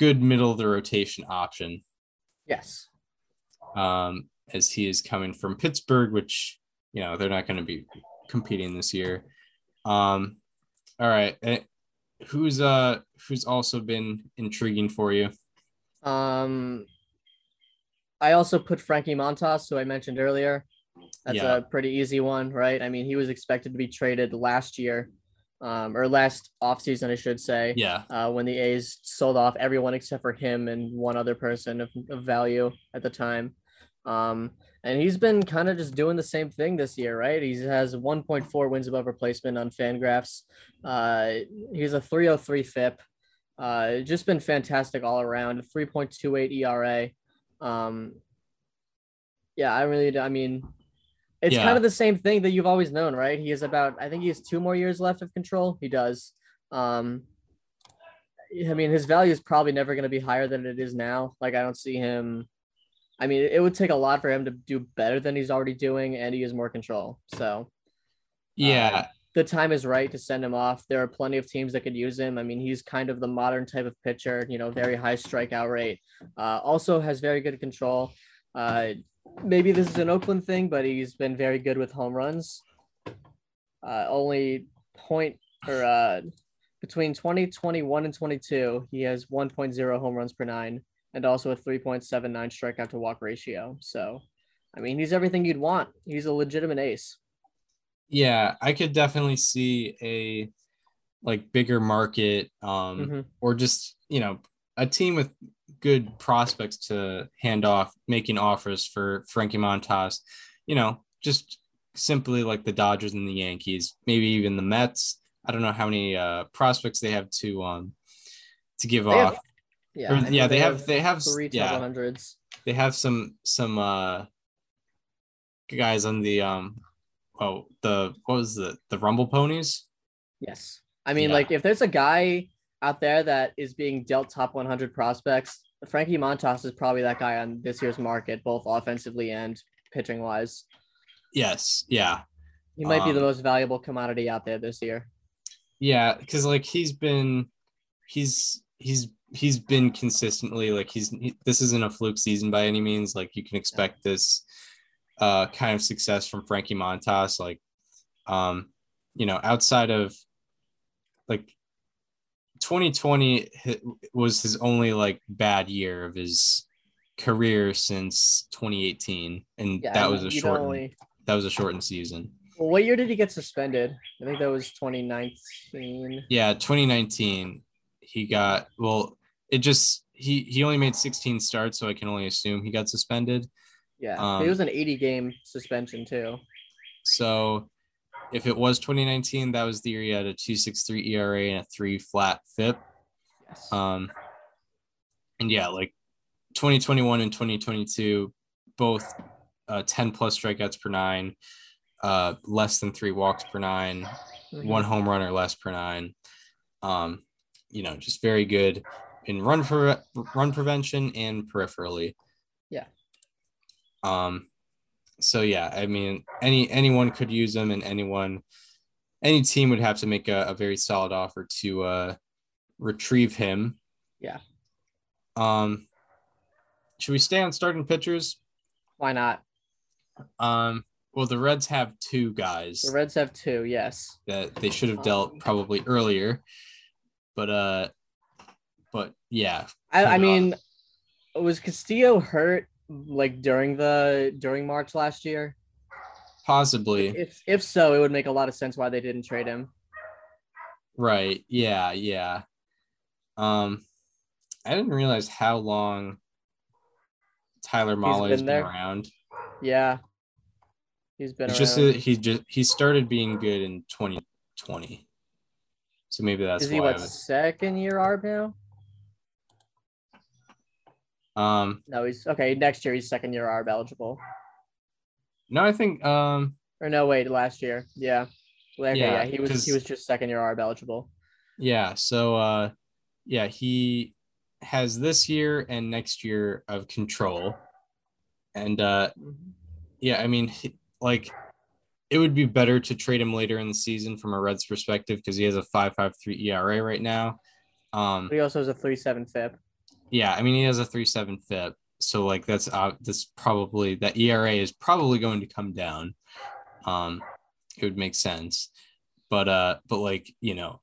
good middle of the rotation option. Yes. As he is coming from Pittsburgh, which, you know, they're not going to be competing this year. All right. Who's also been intriguing for you? I also put Frankie Montas, who I mentioned earlier. That's a pretty easy one, right? I mean, he was expected to be traded last year, or last offseason, I should say. Yeah. When the A's sold off everyone except for him and one other person of value at the time. And he's been kind of just doing the same thing this year, right? He has 1.4 wins above replacement on Fangraphs. He's a 303 FIP. Just been fantastic all around. 3.28 ERA. Kind of the same thing that you've always known, right? He is about, I think he has 2 more years left of control. He does. I mean, his value is probably never going to be higher than it is now. Like, I don't see him. I mean, it would take a lot for him to do better than he's already doing, and he has more control. So, the time is right to send him off. There are plenty of teams that could use him. I mean, he's kind of the modern type of pitcher, you know, very high strikeout rate. Also has very good control. Maybe this is an Oakland thing, but he's been very good with home runs. Between 2021 and 22, he has 1.0 home runs per nine. And also a 3.79 strikeout to walk ratio. So, I mean, he's everything you'd want. He's a legitimate ace. Yeah, I could definitely see a like bigger market, or just, you know, a team with good prospects to hand off, making offers for Frankie Montas, you know, just simply like the Dodgers and the Yankees, maybe even the Mets. I don't know how many prospects they have to give off. They have 3 top 100s. They have some guys on the the Rumble Ponies? Yes. I mean, like, if there's a guy out there that is being dealt top 100 prospects, Frankie Montas is probably that guy on this year's market, both offensively and pitching wise. Yes. Yeah. He might be the most valuable commodity out there this year. Yeah, because like he's been consistently like this isn't a fluke season by any means. Like, you can expect this kind of success from Frankie Montas. Like, you know, outside of like 2020 was his only like bad year of his career since 2018. And that was a shortened season. Well, what year did he get suspended? I think that was 2019. Yeah. 2019. He got, well, it just, he only made 16 starts, so I can only assume he got suspended. Yeah, it was an 80-game suspension too. So if it was 2019, that was the year he had a 2.63 ERA and a 3 flat FIP. Yes. And yeah, like 2021 and 2022, both 10-plus strikeouts per nine, less than 3 walks per nine, 1 home run or less per nine. You know, just very good in run prevention and peripherally. Yeah. So yeah, I mean, anyone could use him, and any team would have to make a very solid offer to retrieve him. Yeah. Should we stay on starting pitchers? Why not? Well, the Reds have two guys. The Reds have two, yes. That they should have dealt probably earlier. But yeah. I mean, was Castillo hurt like during March last year? Possibly. If so, it would make a lot of sense why they didn't trade him. Right. Yeah. I didn't realize how long Tyler Mahle has been around. Yeah. He's been around. He started being good in 2020. So maybe that's why. Is he second year ARB now? No, he's okay. Next year he's second year ARB eligible. No, I think or no, wait, last year. Yeah. Well, okay, yeah, he was just second year ARB eligible. Yeah, so he has this year and next year of control. And I mean, like, it would be better to trade him later in the season from a Reds perspective because he has a 5.53 ERA right now. But he also has a 3.7 FIP. Yeah, I mean, he has a 3.7 FIP. So, like, that's probably – that ERA is probably going to come down. It would make sense. But like, you know,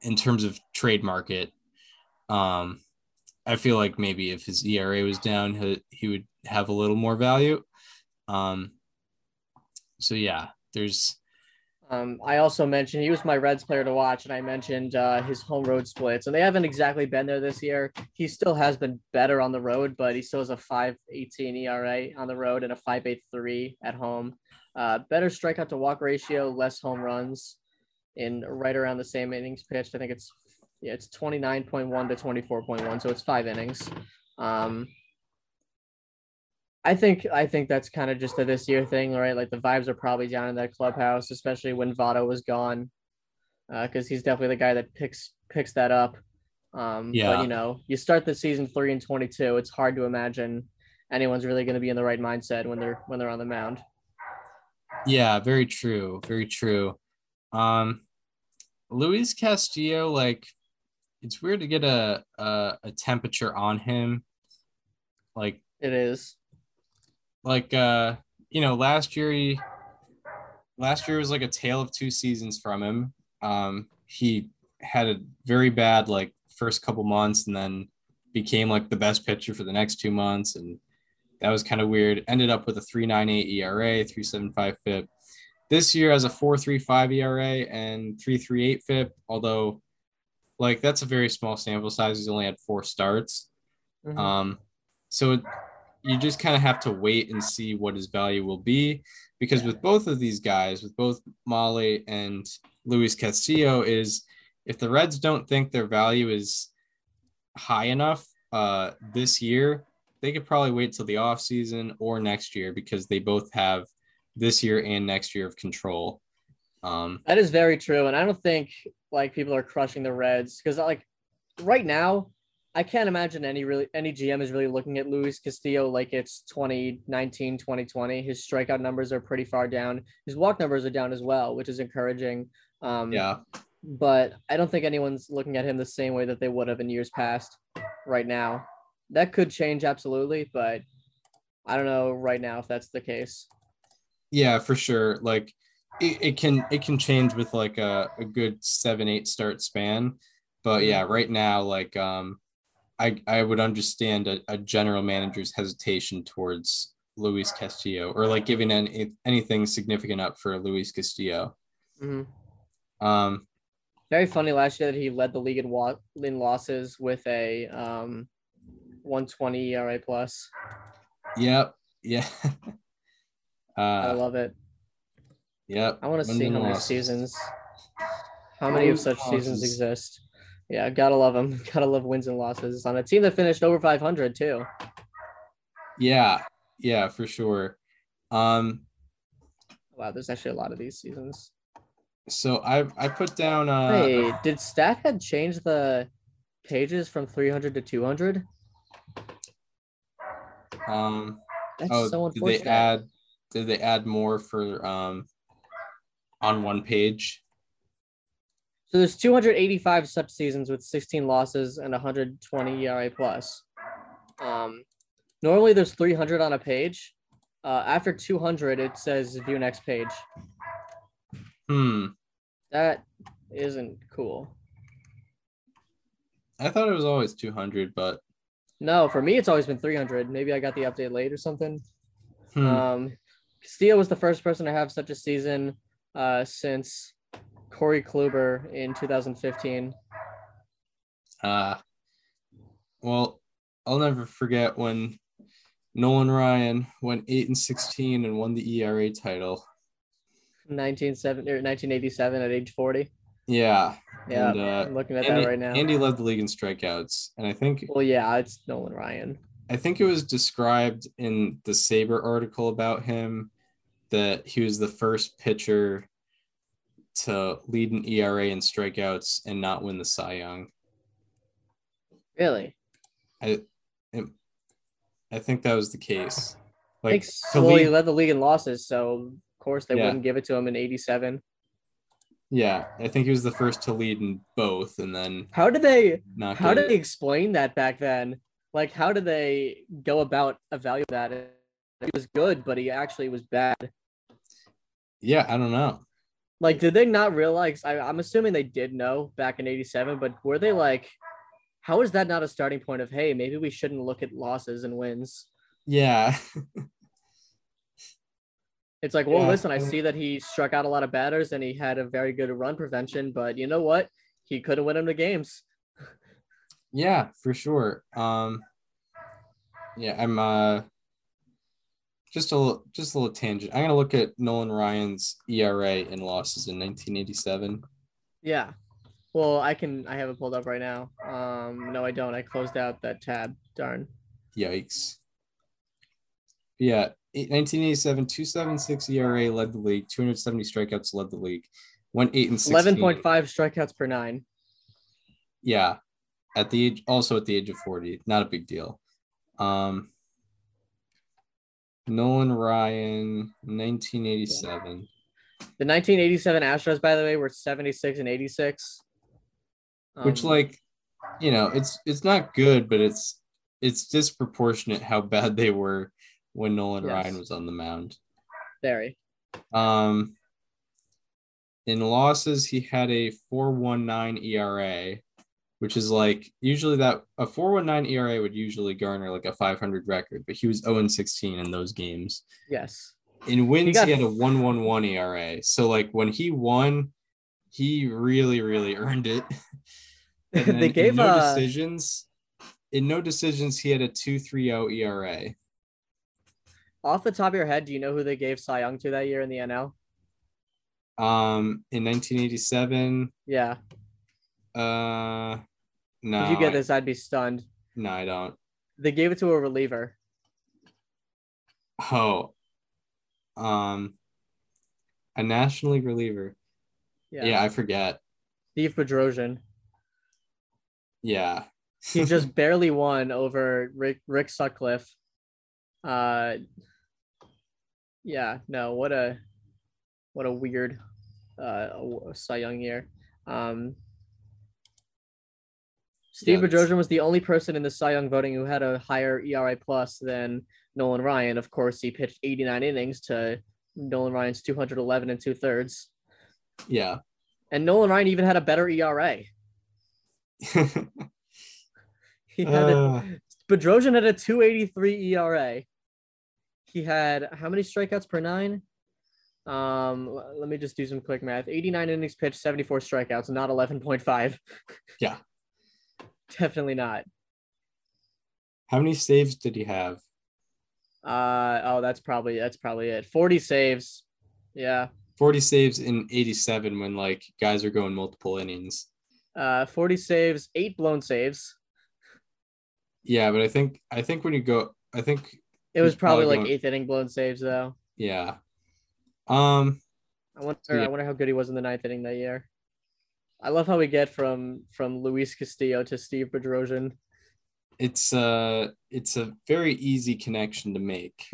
in terms of trade market, I feel like maybe if his ERA was down, he would have a little more value. So, yeah, there's I also mentioned he was my Reds player to watch, and I mentioned his home road splits, and they haven't exactly been there this year. He still has been better on the road, but he still has a 5.18 ERA on the road and a 5.83 at home. Better strikeout to walk ratio, less home runs, in right around the same innings pitched. I think it's 29.1 to 24.1, so it's 5 innings. I think that's kind of just a this year thing, right? Like, the vibes are probably down in that clubhouse, especially when Votto was gone, because he's definitely the guy that picks that up. But, you know, you start the season 3-22. It's hard to imagine anyone's really going to be in the right mindset when they're on the mound. Yeah, very true, very true. Luis Castillo, like, it's weird to get a temperature on him. Like, it is. Like, you know, last year was like a tale of two seasons from him. He had a very bad, like, first couple months and then became, like, the best pitcher for the next 2 months. And that was kind of weird. Ended up with a 3.98 ERA, 3.75 FIP. This year has a 4.35 ERA and 3.38 FIP. Although, like, that's a very small sample size. He's only had 4 starts. Mm-hmm. So you just kind of have to wait and see what his value will be, because with both of these guys, with both Mahle and Luis Castillo, is if the Reds don't think their value is high enough this year, they could probably wait till the offseason or next year, because they both have this year and next year of control. That is very true. And I don't think, like, people are crushing the Reds, because, like, right now, I can't imagine any GM is really looking at Luis Castillo like it's 2019, 2020. His strikeout numbers are pretty far down. His walk numbers are down as well, which is encouraging. But I don't think anyone's looking at him the same way that they would have in years past right now. That could change, absolutely, but I don't know right now if that's the case. Yeah, for sure. Like, it can change with, like, a good 7-8 start span. But yeah, right now, like, I would understand a general manager's hesitation towards Luis Castillo, or, like, giving anything significant up for Luis Castillo. Mm-hmm. Very funny last year that he led the league in losses with a 1.20 ERA plus. Yep. Yeah. I love it. Yep. I want to see how many seasons. How many of such seasons exist? Yeah, gotta love them. Gotta love wins and losses on a team that finished over 500 too. Yeah, for sure. Wow, there's actually a lot of these seasons. So I put down. Hey, did Stathead change the pages from 300 to 200? That's so unfortunate. Did they add more for on one page? So there's 285 such seasons with 16 losses and 120 ERA plus. Normally there's 300 on a page. After 200, it says view next page. That isn't cool. I thought it was always 200, but. No, for me, it's always been 300. Maybe I got the update late or something. Castillo was the first person to have such a season since Corey Kluber in 2015. Well, I'll never forget when Nolan Ryan went 8-16 and won the ERA title. 1987 at age 40. Yeah. And, I'm looking at Andy, that right now. Andy led the league in strikeouts, and I think. Well, yeah, it's Nolan Ryan. I think it was described in the Sabre article about him that he was the first pitcher to lead an ERA in strikeouts and not win the Cy Young. Really? I think that was the case. Like, well, he led the league in losses, so of course they wouldn't give it to him in 87. Yeah, I think he was the first to lead in both, and then how did they explain that back then? Like, how did they go about evaluating that? He was good, but he actually was bad. Yeah, I don't know. Like, did they not realize? I'm assuming they did know back in 87, but were they like, how is that not a starting point of, hey, maybe we shouldn't look at losses and wins? Yeah. It's like, well, listen, I see that he struck out a lot of batters and he had a very good run prevention, but you know what? He could have won him the games. Yeah, for sure. I'm just a little tangent. I'm going to look at Nolan Ryan's ERA and losses in 1987. Yeah. Well, I have it pulled up right now. No, I don't. I closed out that tab. Darn. Yikes. Yeah. 1987, 2.76 ERA led the league. 270 strikeouts led the league. 1-8-16. 11.5 strikeouts per nine. Yeah. At the age of 40, not a big deal. Nolan Ryan, 1987. The 1987 Astros, by the way, were 76-86. Which, like, you know, it's not good, but it's disproportionate how bad they were when Nolan Ryan was on the mound. Very. In losses, he had a 4.19 ERA, which is like usually that a 4.19 ERA would usually garner like a 500 record, but he was 0-16 in those games. Yes. In wins, he had a 1.11 ERA. So, like, when he won, he really, really earned it. They gave in no decisions, he had a 2.30 ERA. Off the top of your head, do you know who they gave Cy Young to that year in the NL? In 1987? Yeah. No. If you get this, I'd be stunned. No, I don't. They gave it to a reliever. Oh. A National League reliever. Yeah, I forget. Steve Bedrosian. Yeah. He just barely won over Rick Sutcliffe. What a weird Cy Young year. Steve Bedrosian was the only person in the Cy Young voting who had a higher ERA plus than Nolan Ryan. Of course, he pitched 89 innings to Nolan Ryan's 211 and 2/3. Yeah. And Nolan Ryan even had a better ERA. Bedrosian had a 2.83 ERA. He had how many strikeouts per nine? Let me just do some quick math. 89 innings pitched, 74 strikeouts, not 11.5. Yeah. Definitely not. How many saves did he have? That's probably it. 40 saves. Yeah. 40 saves in 87 when like guys are going multiple innings. 40 saves, 8 blown saves. Yeah, but I think when you go, I think it was probably like 8th inning blown saves though. Yeah. I wonder how good he was in the 9th inning that year. I love how we get from Luis Castillo to Steve Bedrosian. It's a very easy connection to make.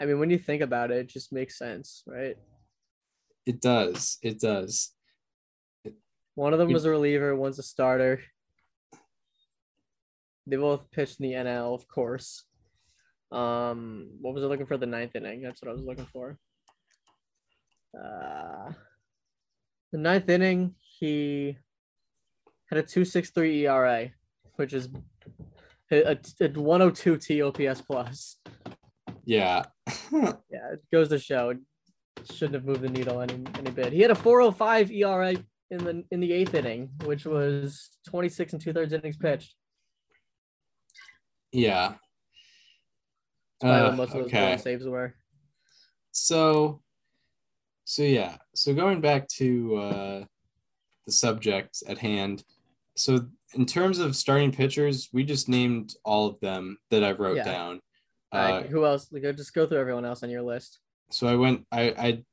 I mean, when you think about it, it just makes sense, right? It does. One of them was a reliever, one's a starter. They both pitched in the NL, of course. What was I looking for? The ninth inning. That's what I was looking for. The ninth inning, he had a 2.63 ERA, which is a 102 OPS plus. Yeah. Yeah, it goes to show. It shouldn't have moved the needle any bit. He had a 4.05 ERA in the eighth inning, which was 26 and 2/3 innings pitched. Yeah. Most of those saves were. So yeah. So going back to the subject at hand. So in terms of starting pitchers, we just named all of them that I wrote down. Who else? Just go through everyone else on your list. So I went. I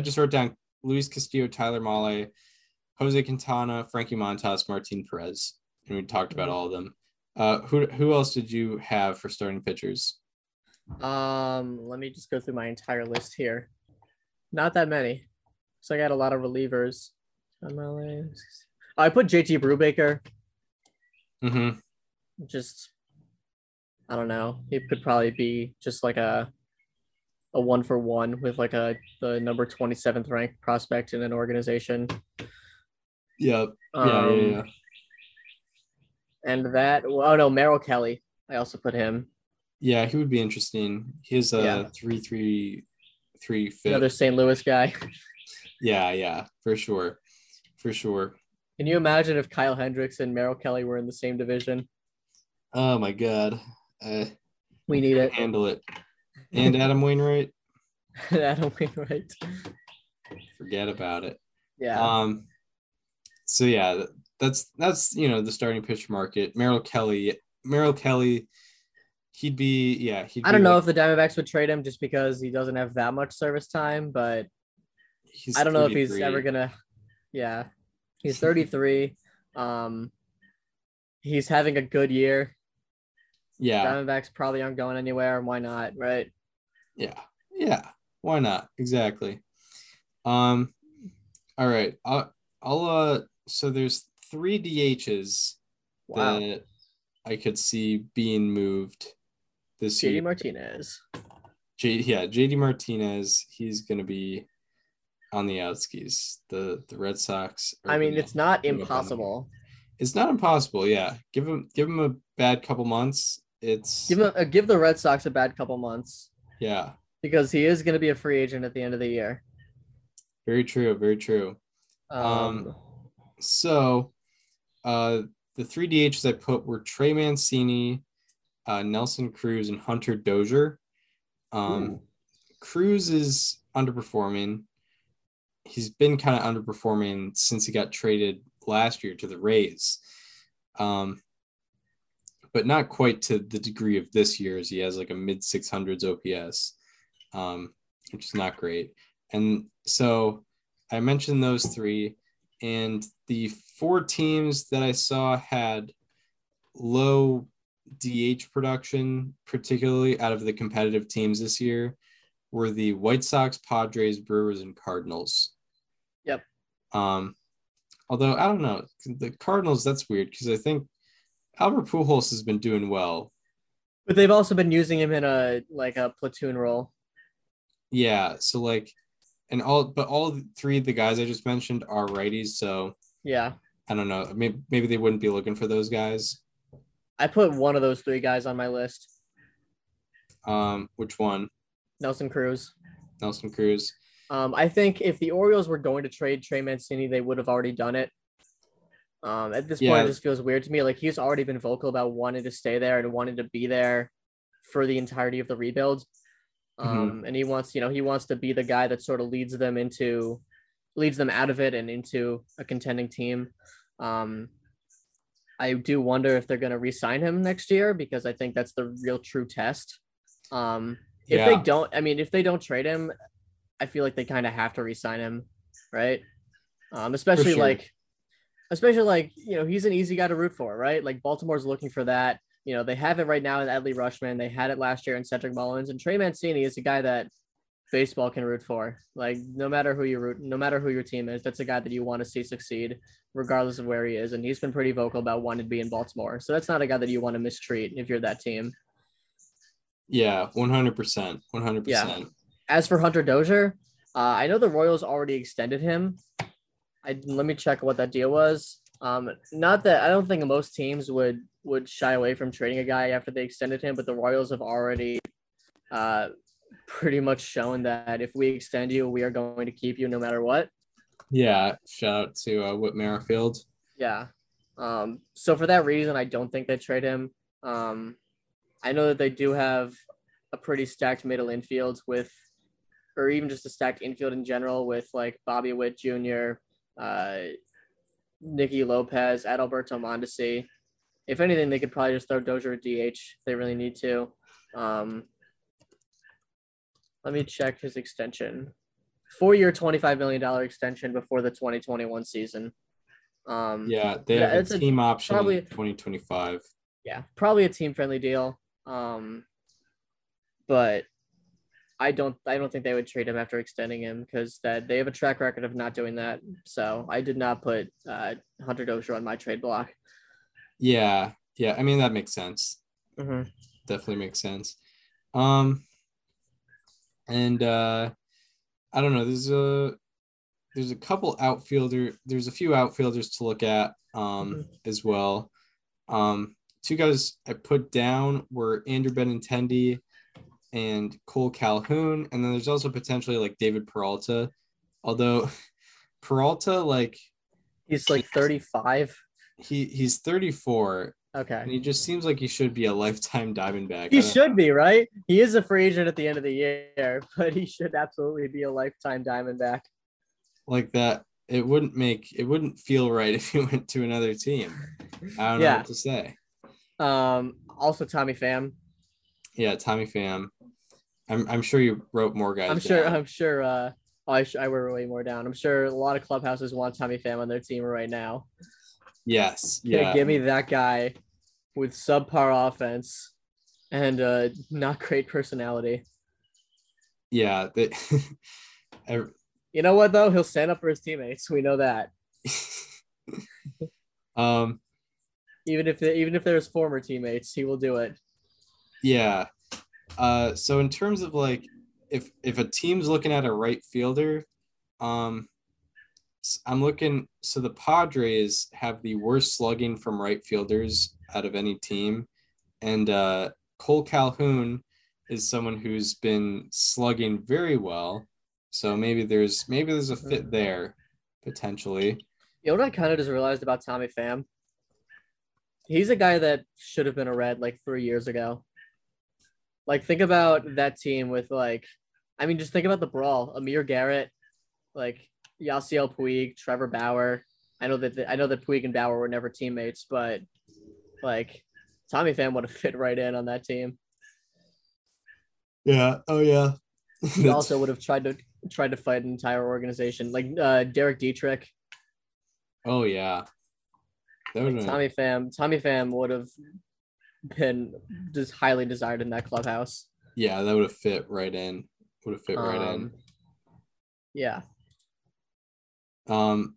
just wrote down Luis Castillo, Tyler Mahle, Jose Quintana, Frankie Montas, Martin Perez, and we talked about all of them. Who else did you have for starting pitchers? Let me just go through my entire list here. Not that many. So I got a lot of relievers. I put JT Brubaker. Mm-hmm. Just, I don't know. He could probably be just like a 1-for-1 with like the number 27th ranked prospect in an organization. Yep. Yeah. And Merrill Kelly. I also put him. Yeah, he would be interesting. He's a 3.33 fit. Another St. Louis guy. Yeah, for sure. Can you imagine if Kyle Hendricks and Merrill Kelly were in the same division? Oh my God, we need it. Handle it. And Adam Wainwright. Forget about it. Yeah. So yeah, that's the starting pitcher market. Merrill Kelly. He'd be I don't know if the Diamondbacks would trade him just because he doesn't have that much service time, but I don't know if he's ever gonna. Yeah, he's 33. He's having a good year. Yeah, Diamondbacks probably aren't going anywhere, and why not, right? Yeah, why not? Exactly. All right. I'll so there's 3 DHs that I could see being moved this year. JD Martinez. JD Martinez. He's going to be on the outskis. The Red Sox. It's not impossible. It's not impossible. Yeah, give him a bad couple months. Give the Red Sox a bad couple months. Yeah, because he is going to be a free agent at the end of the year. Very true. Very true. So, the 3 DHs I put were Trey Mancini, Nelson Cruz, and Hunter Dozier. Cruz is underperforming. He's been kind of underperforming since he got traded last year to the Rays, but not quite to the degree of this year, as he has like a mid-600s OPS, which is not great. And so I mentioned those 3, and the 4 teams that I saw had low DH production, particularly out of the competitive teams this year, were the White Sox, Padres, Brewers, and Cardinals. Yep. Although, I don't know, the Cardinals, that's weird because I think Albert Pujols has been doing well. But they've also been using him in a platoon role. Yeah, so all 3 of the guys I just mentioned are righties, so yeah, I don't know. Maybe they wouldn't be looking for those guys. I put one of those 3 guys on my list. Which one? Nelson Cruz. I think if the Orioles were going to trade Trey Mancini, they would have already done it. At this point, it just feels weird to me. Like, he's already been vocal about wanting to stay there and wanting to be there for the entirety of the rebuild. And he wants, he wants to be the guy that sort of leads them out of it and into a contending team. I do wonder if they're going to re-sign him next year, because I think that's the real true test. If they don't trade him, I feel like they kind of have to re-sign him. Right. Especially sure. He's an easy guy to root for, right? Like, Baltimore's looking for that. They have it right now in Adley Rutschman. They had it last year in Cedric Mullins, and Trey Mancini is a guy that baseball can root for. Like, no matter who your team is, that's a guy that you want to see succeed regardless of where he is. And he's been pretty vocal about wanting to be in Baltimore. So that's not a guy that you want to mistreat if you're that team. Yeah, 100%. 100%. Yeah. As for Hunter Dozier, I know the Royals already extended him. Let me check what that deal was. Not that I don't think most teams would shy away from trading a guy after they extended him, but the Royals have already pretty much shown that if we extend you, we are going to keep you no matter what. Yeah, shout out to Whit Merrifield. Yeah. So for that reason, I don't think they trade him. I know that they do have a pretty stacked middle infield with, or even just a stacked infield in general with like Bobby Witt Jr., Nicky Lopez, Adalberto Mondesi. If anything, they could probably just throw Dozier at DH. They really need to. Let me check his extension. 4-year, $25 million extension before the 2021 season. They have a team option probably, in 2025. Yeah, probably a team-friendly deal. But I don't think they would trade him after extending him because that they have a track record of not doing that. So I did not put Hunter Dozier on my trade block. Yeah. I mean, that makes sense. Mm-hmm. Definitely makes sense. And I don't know. There's a couple outfielder. There's a few outfielders to look at as well. Two guys I put down were Andrew Benintendi and Cole Calhoun, and then there's also potentially like David Peralta, although Peralta, like, he's like 35. He's 34. Okay. And he just seems like he should be a lifetime Diamondback. He should be, right? He is a free agent at the end of the year, but he should absolutely be a lifetime Diamondback. Like that, it wouldn't feel right if he went to another team. I don't know what to say. Also Tommy Pham. Yeah, Tommy Pham. I'm sure you wrote more guys. I'm sure. I wrote way more down. I'm sure a lot of clubhouses want Tommy Pham on their team right now. Yes. Yeah. Give me that guy with subpar offense and not great personality. Yeah. You know what though? He'll stand up for his teammates. We know that. Even if they're his former teammates, he will do it. Yeah. So in terms of like, if a team's looking at a right fielder, so the Padres have the worst slugging from right fielders out of any team. And Cole Calhoun is someone who's been slugging very well. So maybe there's a fit there potentially. You know what I kind of just realized about Tommy Pham? He's a guy that should have been a Red like 3 years ago. Like, think about that team with, like, I mean, just think about the brawl. Amir Garrett, like, Yasiel Puig, Trevor Bauer. I know that Puig and Bauer were never teammates, but, like, Tommy Pham would have fit right in on that team. Yeah. Oh, yeah. He also would have tried to fight an entire organization. Like, Derek Dietrich. Oh, yeah. Like, Tommy Pham would have been just highly desired in that clubhouse. Yeah, that would have fit right in. Yeah. So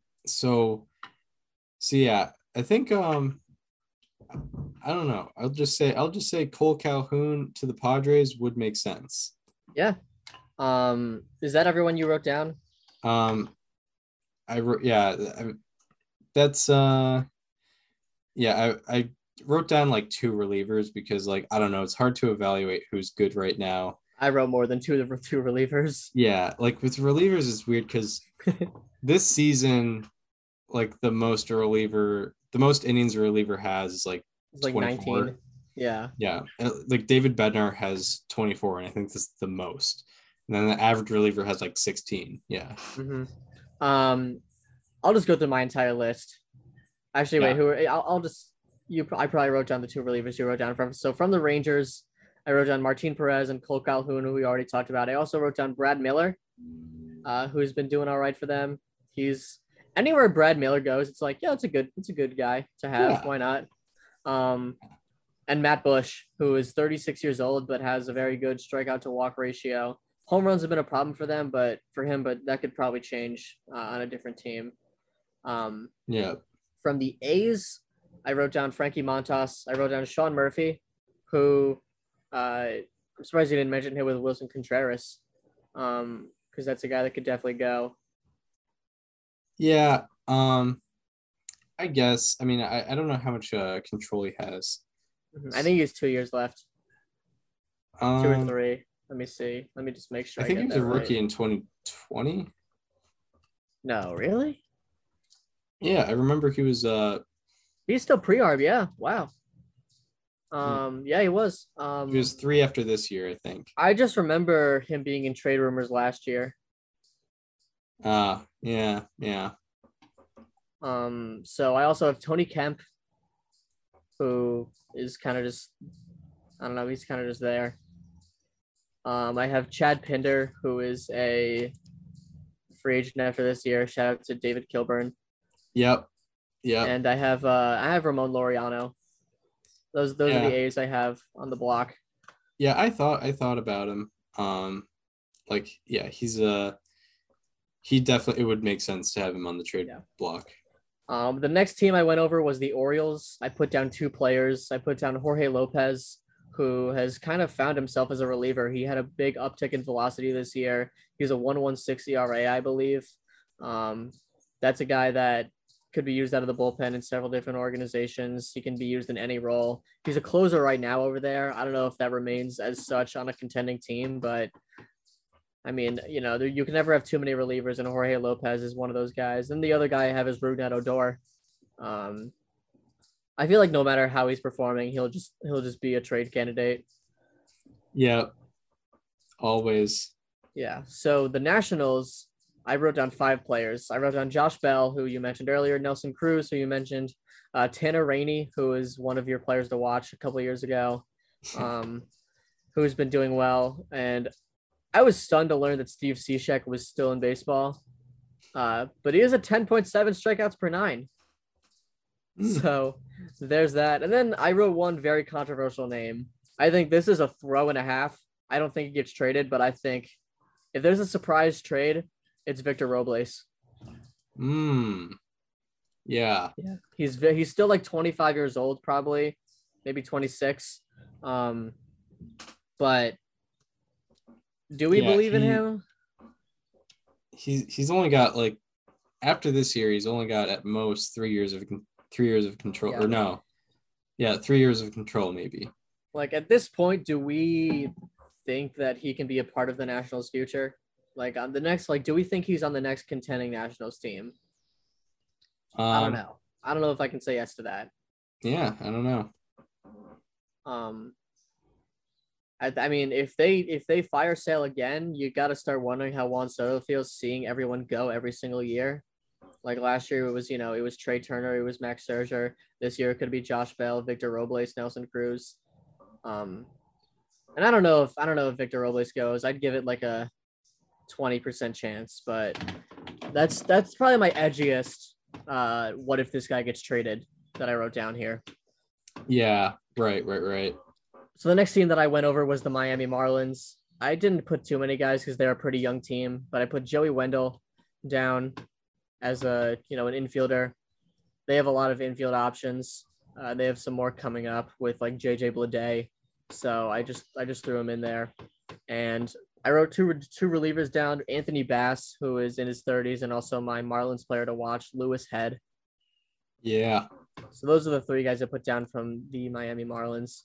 yeah, I think I don't know. I'll just say Cole Calhoun to the Padres would make sense. Yeah. Is that everyone you wrote down? I wrote down like two relievers because, like, I don't know, it's hard to evaluate who's good right now. I wrote more than two relievers. Yeah, like with relievers it's weird because this season, like, the most innings a reliever has is like 24. 19. Yeah, like David Bednar has 24, and I think that's the most. And then the average reliever has like 16. Yeah. Mm-hmm. I'll just go through my entire list. Actually, wait, I probably wrote down the two relievers you wrote down from. So from the Rangers, I wrote down Martin Perez and Cole Calhoun, who we already talked about. I also wrote down Brad Miller, who's been doing all right for them. He's anywhere Brad Miller goes, it's like, yeah, it's a good guy to have. Yeah. Why not? And Matt Bush, who is 36 years old, but has a very good strikeout to walk ratio, home runs have been a problem for them, but that could probably change on a different team. Yeah. From the A's, I wrote down Frankie Montas. I wrote down Sean Murphy, who I'm surprised you didn't mention him with Wilson Contreras, because that's a guy that could definitely go. Yeah, I guess. I mean, I don't know how much control he has. I think he has 2 years left. 2 or 3. Let me see. Let me just make sure. I think he was a rookie in 2020. No, really? Yeah, I remember he was. He's still pre-arb, yeah. Wow. Yeah, he was. He was 3 after this year, I think. I just remember him being in trade rumors last year. Yeah. So I also have Tony Kemp, who is kind of just, I don't know, he's kind of just there. I have Chad Pinder, who is a free agent after this year. Shout out to David Kilburn. Yep. Yeah. And I have Ramon Laureano. Those are the A's I have on the block. Yeah, I thought about him. He definitely, it would make sense to have him on the trade block. The next team I went over was the Orioles. I put down 2 players. I put down Jorge Lopez, who has kind of found himself as a reliever. He had a big uptick in velocity this year. He's a 1.16 ERA, I believe. That's a guy that could be used out of the bullpen in several different organizations. He can be used in any role. He's a closer right now over there. I don't know if that remains as such on a contending team, but I mean, you know, you can never have too many relievers, and Jorge Lopez is one of those guys. And the other guy I have is Rougned Odor. I feel like no matter how he's performing, he'll just be a trade candidate. Yeah, always. Yeah. So the Nationals, I wrote down 5 players. I wrote down Josh Bell, who you mentioned earlier, Nelson Cruz, who you mentioned, Tanner Rainey, who is one of your players to watch a couple of years ago, who's been doing well. And I was stunned to learn that Steve Cishek was still in baseball, but he is at 10.7 strikeouts per 9. So there's that. And then I wrote one very controversial name. I think this is a throw and a half. I don't think he gets traded, but I think if there's a surprise trade, it's Victor Robles. Yeah. He's still like 25 years old, probably, maybe 26. But do we believe in him? He's only got, like, after this year, he's only got at most 3 years of control, or no. Yeah, 3 years of control, maybe. Like, at this point, do we think that he can be a part of the Nationals' future? Like, on the next, like, do we think he's on the next contending Nationals team? I don't know. I don't know if I can say yes to that. Yeah, I don't know. I mean, if they fire Sale again, you got to start wondering how Juan Soto feels seeing everyone go every single year. Like last year, it was Trea Turner, it was Max Scherzer. This year, it could be Josh Bell, Victor Robles, Nelson Cruz. And I don't know if Victor Robles goes. I'd give it like a 20% chance, but that's probably my edgiest what if this guy gets traded that I wrote down here. Yeah, right. So the next team that I went over was the Miami Marlins. I didn't put too many guys because they're a pretty young team, but I put Joey Wendell down as an infielder. They have a lot of infield options. They have some more coming up with like JJ Bleday. So I just threw him in there. And I wrote two relievers down, Anthony Bass, who is in his 30s, and also my Marlins player to watch, Lewis Head. Yeah. So those are the 3 guys I put down from the Miami Marlins.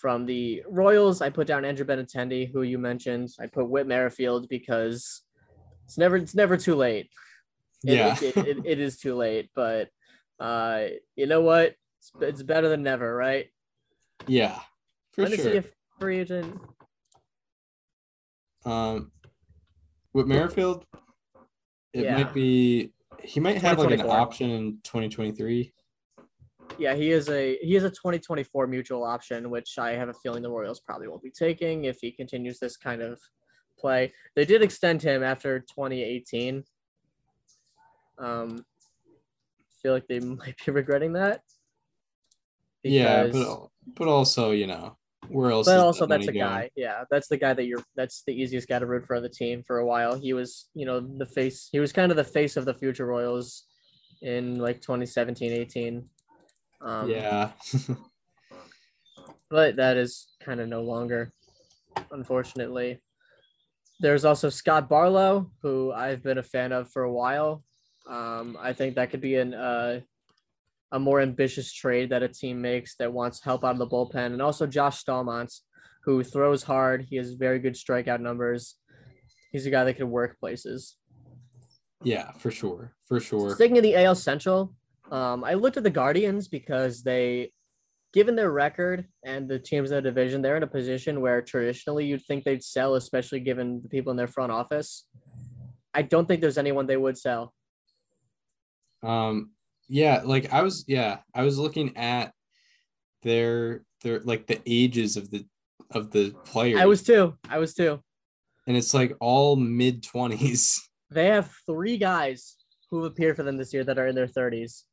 From the Royals, I put down Andrew Benintendi, who you mentioned. I put Whit Merrifield because it's never too late. It is too late, but you know what? It's better than never, right? Yeah, for sure. Let me see if free agent. With Merrifield, he might have like an option in 2023. Yeah, he is a 2024 mutual option, which I have a feeling the Royals probably won't be taking if he continues this kind of play. They did extend him after 2018. I feel like they might be regretting that. Because, but also, Where else? But also, that's a guy. Yeah, that's the guy that you're. That's the easiest guy to root for on the team for a while. He was, you know, the face. He was kind of the face of the future Royals in like 2017, 18. Yeah. But that is kind of no longer, unfortunately. There's also Scott Barlow, who I've been a fan of for a while. I think that could be a more ambitious trade that a team makes that wants help out of the bullpen. And also Josh Stallmans, who throws hard. He has very good strikeout numbers. He's a guy that can work places. Yeah, for sure. For sure. Sticking to the AL Central, I looked at the Guardians because they, given their record and the teams in the division, they're in a position where traditionally you'd think they'd sell, especially given the people in their front office. I don't think there's anyone they would sell. I was looking at their like the ages of the players. I was too. And it's like all mid 20s. They have three guys who appeared for them this year that are in their 30s.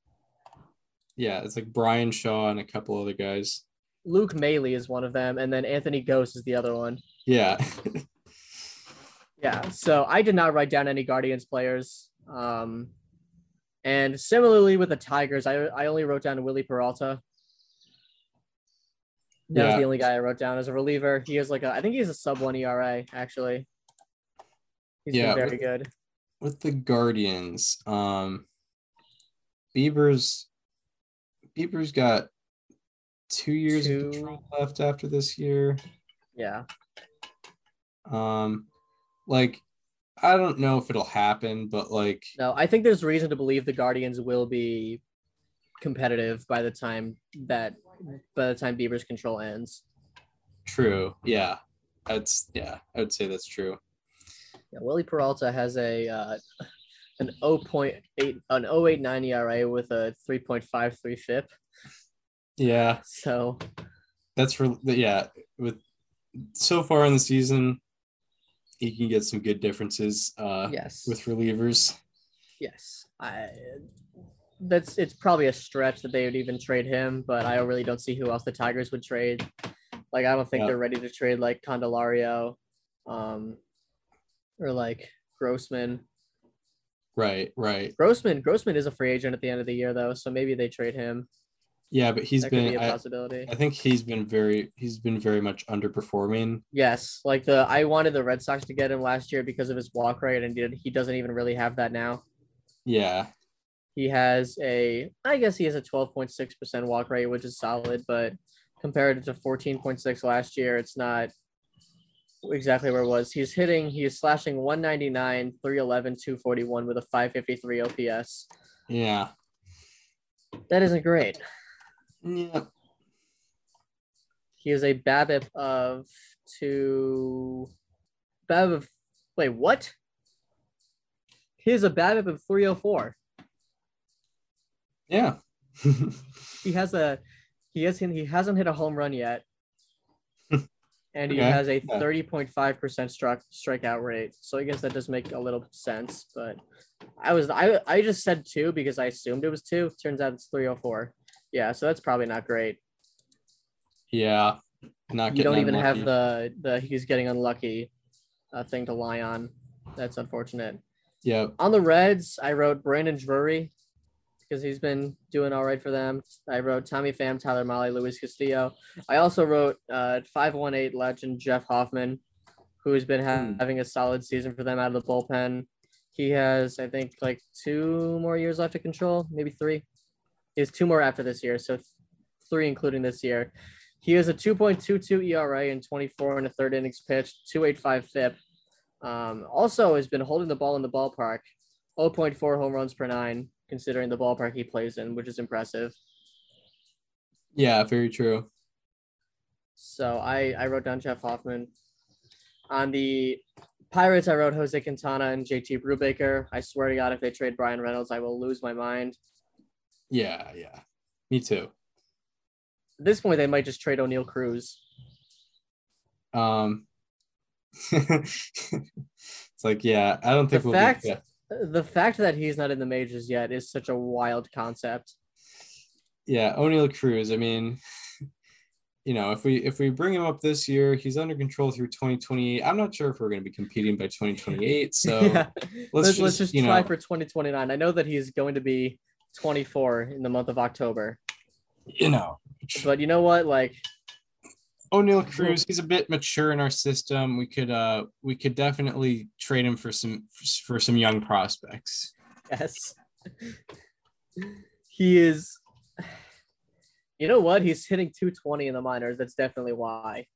Yeah, it's like Brian Shaw and a couple other guys. Luke Maley is one of them, and then Anthony Ghost is the other one. Yeah. Yeah, so I did not write down any Guardians players. And similarly with the Tigers, I only wrote down Willie Peralta. That was the only guy I wrote down as a reliever. He is I think he's a sub-1 ERA, actually. He's been very good. With the Guardians, Bieber's got 2 years of control left after this year. Yeah. I don't know if it'll happen, but no, I think there's reason to believe the Guardians will be competitive by the time Bieber's control ends. True. Yeah. I would say that's true. Yeah, Willie Peralta has an 0.89 ERA with a 3.53 FIP. Yeah. So that's with so far in the season, he can get some good differences with relievers. Yes. It's probably a stretch that they would even trade him, but I really don't see who else the Tigers would trade. I don't think they're ready to trade Candelario or Grossman. Right. Grossman is a free agent at the end of the year though, so maybe they trade him. Yeah, but I think he's been very much underperforming. Yes, I wanted the Red Sox to get him last year because of his walk rate, and he doesn't even really have that now. Yeah, he has a 12.6% walk rate, which is solid, but compared to 14.6 last year, it's not exactly where it was. He's slashing 199, 311, 241 with a 553 OPS. Yeah, that isn't great. Yeah. He is a BABIP of He is a BABIP of 304. Yeah. He hasn't hit a home run yet. And he has a 30.5% strikeout rate. So I guess that does make a little sense, but I just said 2 because I assumed it was 2. Turns out it's 304. Yeah, so that's probably not great. Yeah, you don't even have the he's getting unlucky thing to lie on. That's unfortunate. Yeah. On the Reds, I wrote Brandon Drury because he's been doing all right for them. I wrote Tommy Pham, Tyler Mahle, Luis Castillo. I also wrote 518 legend Jeff Hoffman, who has been having a solid season for them out of the bullpen. He has, I think, 2 more years left to control, maybe 3. He has 2 more after this year, so 3 including this year. He has a 2.22 ERA in 24 and a third innings pitched, 2.85 FIP. Also has been holding the ball in the ballpark, 0.4 home runs per 9, considering the ballpark he plays in, which is impressive. Yeah, very true. So I wrote down Jeff Hoffman. On the Pirates, I wrote Jose Quintana and JT Brubaker. I swear to God, if they trade Brian Reynolds, I will lose my mind. Yeah. Me too. At this point, they might just trade O'Neal Cruz. It's I don't think the fact that he's not in the majors yet is such a wild concept. Yeah, O'Neal Cruz. I mean, you know, if we bring him up this year, he's under control through 2028. I'm not sure if we're going to be competing by 2028. So yeah. let's just try for 2029. I know that he's going to be 24 in the month of October. You know, but you know what? Like O'Neal Cruz, he's a bit mature in our system. We could definitely trade him for some young prospects. Yes. He is. You know what? He's hitting 220 in the minors. That's definitely why.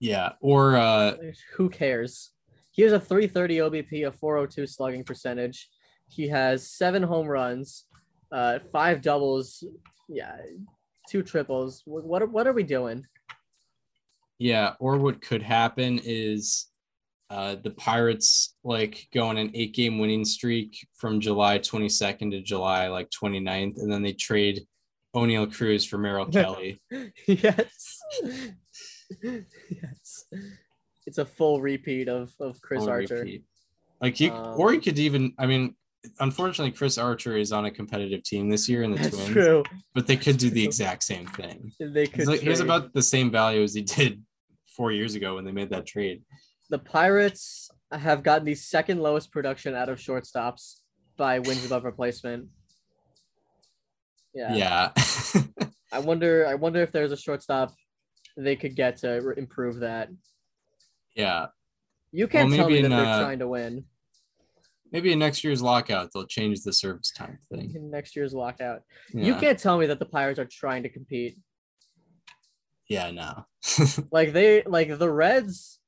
Yeah. Or who cares? He has a 330 OBP, a 402 slugging percentage. He has 7 home runs, 5 doubles. Yeah. 2 triples. What are we doing? Yeah. Or what could happen is the Pirates like go on an 8-game winning streak from July 22nd to July like 29th. And then they trade O'Neal Cruz for Merrill Kelly. Yes. Yes. It's a full repeat of Chris Archer. Repeat. Like you, or you could even, I mean, unfortunately, Chris Archer is on a competitive team this year in the Twins. True. But they could do the exact same thing. They could. Like, he has about the same value as he did 4 years ago when they made that trade. The Pirates have gotten the second lowest production out of shortstops by wins above replacement. Yeah. I wonder if there's a shortstop they could get to improve that. Yeah. You can't tell me that they're trying to win. Maybe in next year's lockout, they'll change the service time thing. In next year's lockout. Yeah. You can't tell me that the Pirates are trying to compete. Yeah, no. like the Reds,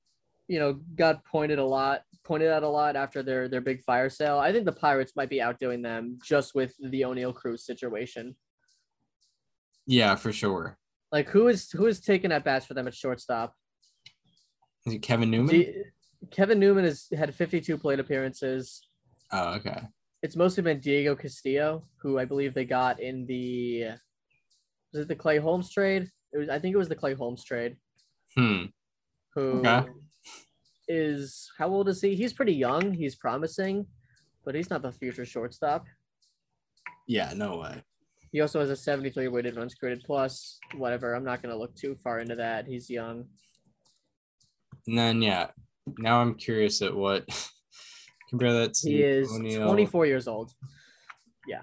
you know, got pointed out a lot after their big fire sale. I think the Pirates might be outdoing them just with the O'Neal Cruz situation. Yeah, for sure. Like who is taking at bats for them at shortstop? Is it Kevin Newman? Kevin Newman had 52 plate appearances. Oh, okay. It's mostly been Diego Castillo, who I believe they got in was it the Clay Holmes trade? I think it was the Clay Holmes trade. Who okay. Is how old is he? He's pretty young. He's promising, but he's not the future shortstop. Yeah, no way. He also has a 73 weighted runs created plus whatever. I'm not going to look too far into that. He's young. And then yeah, now I'm curious at what compare that to. He is O'Neal. 24 years old. Yeah.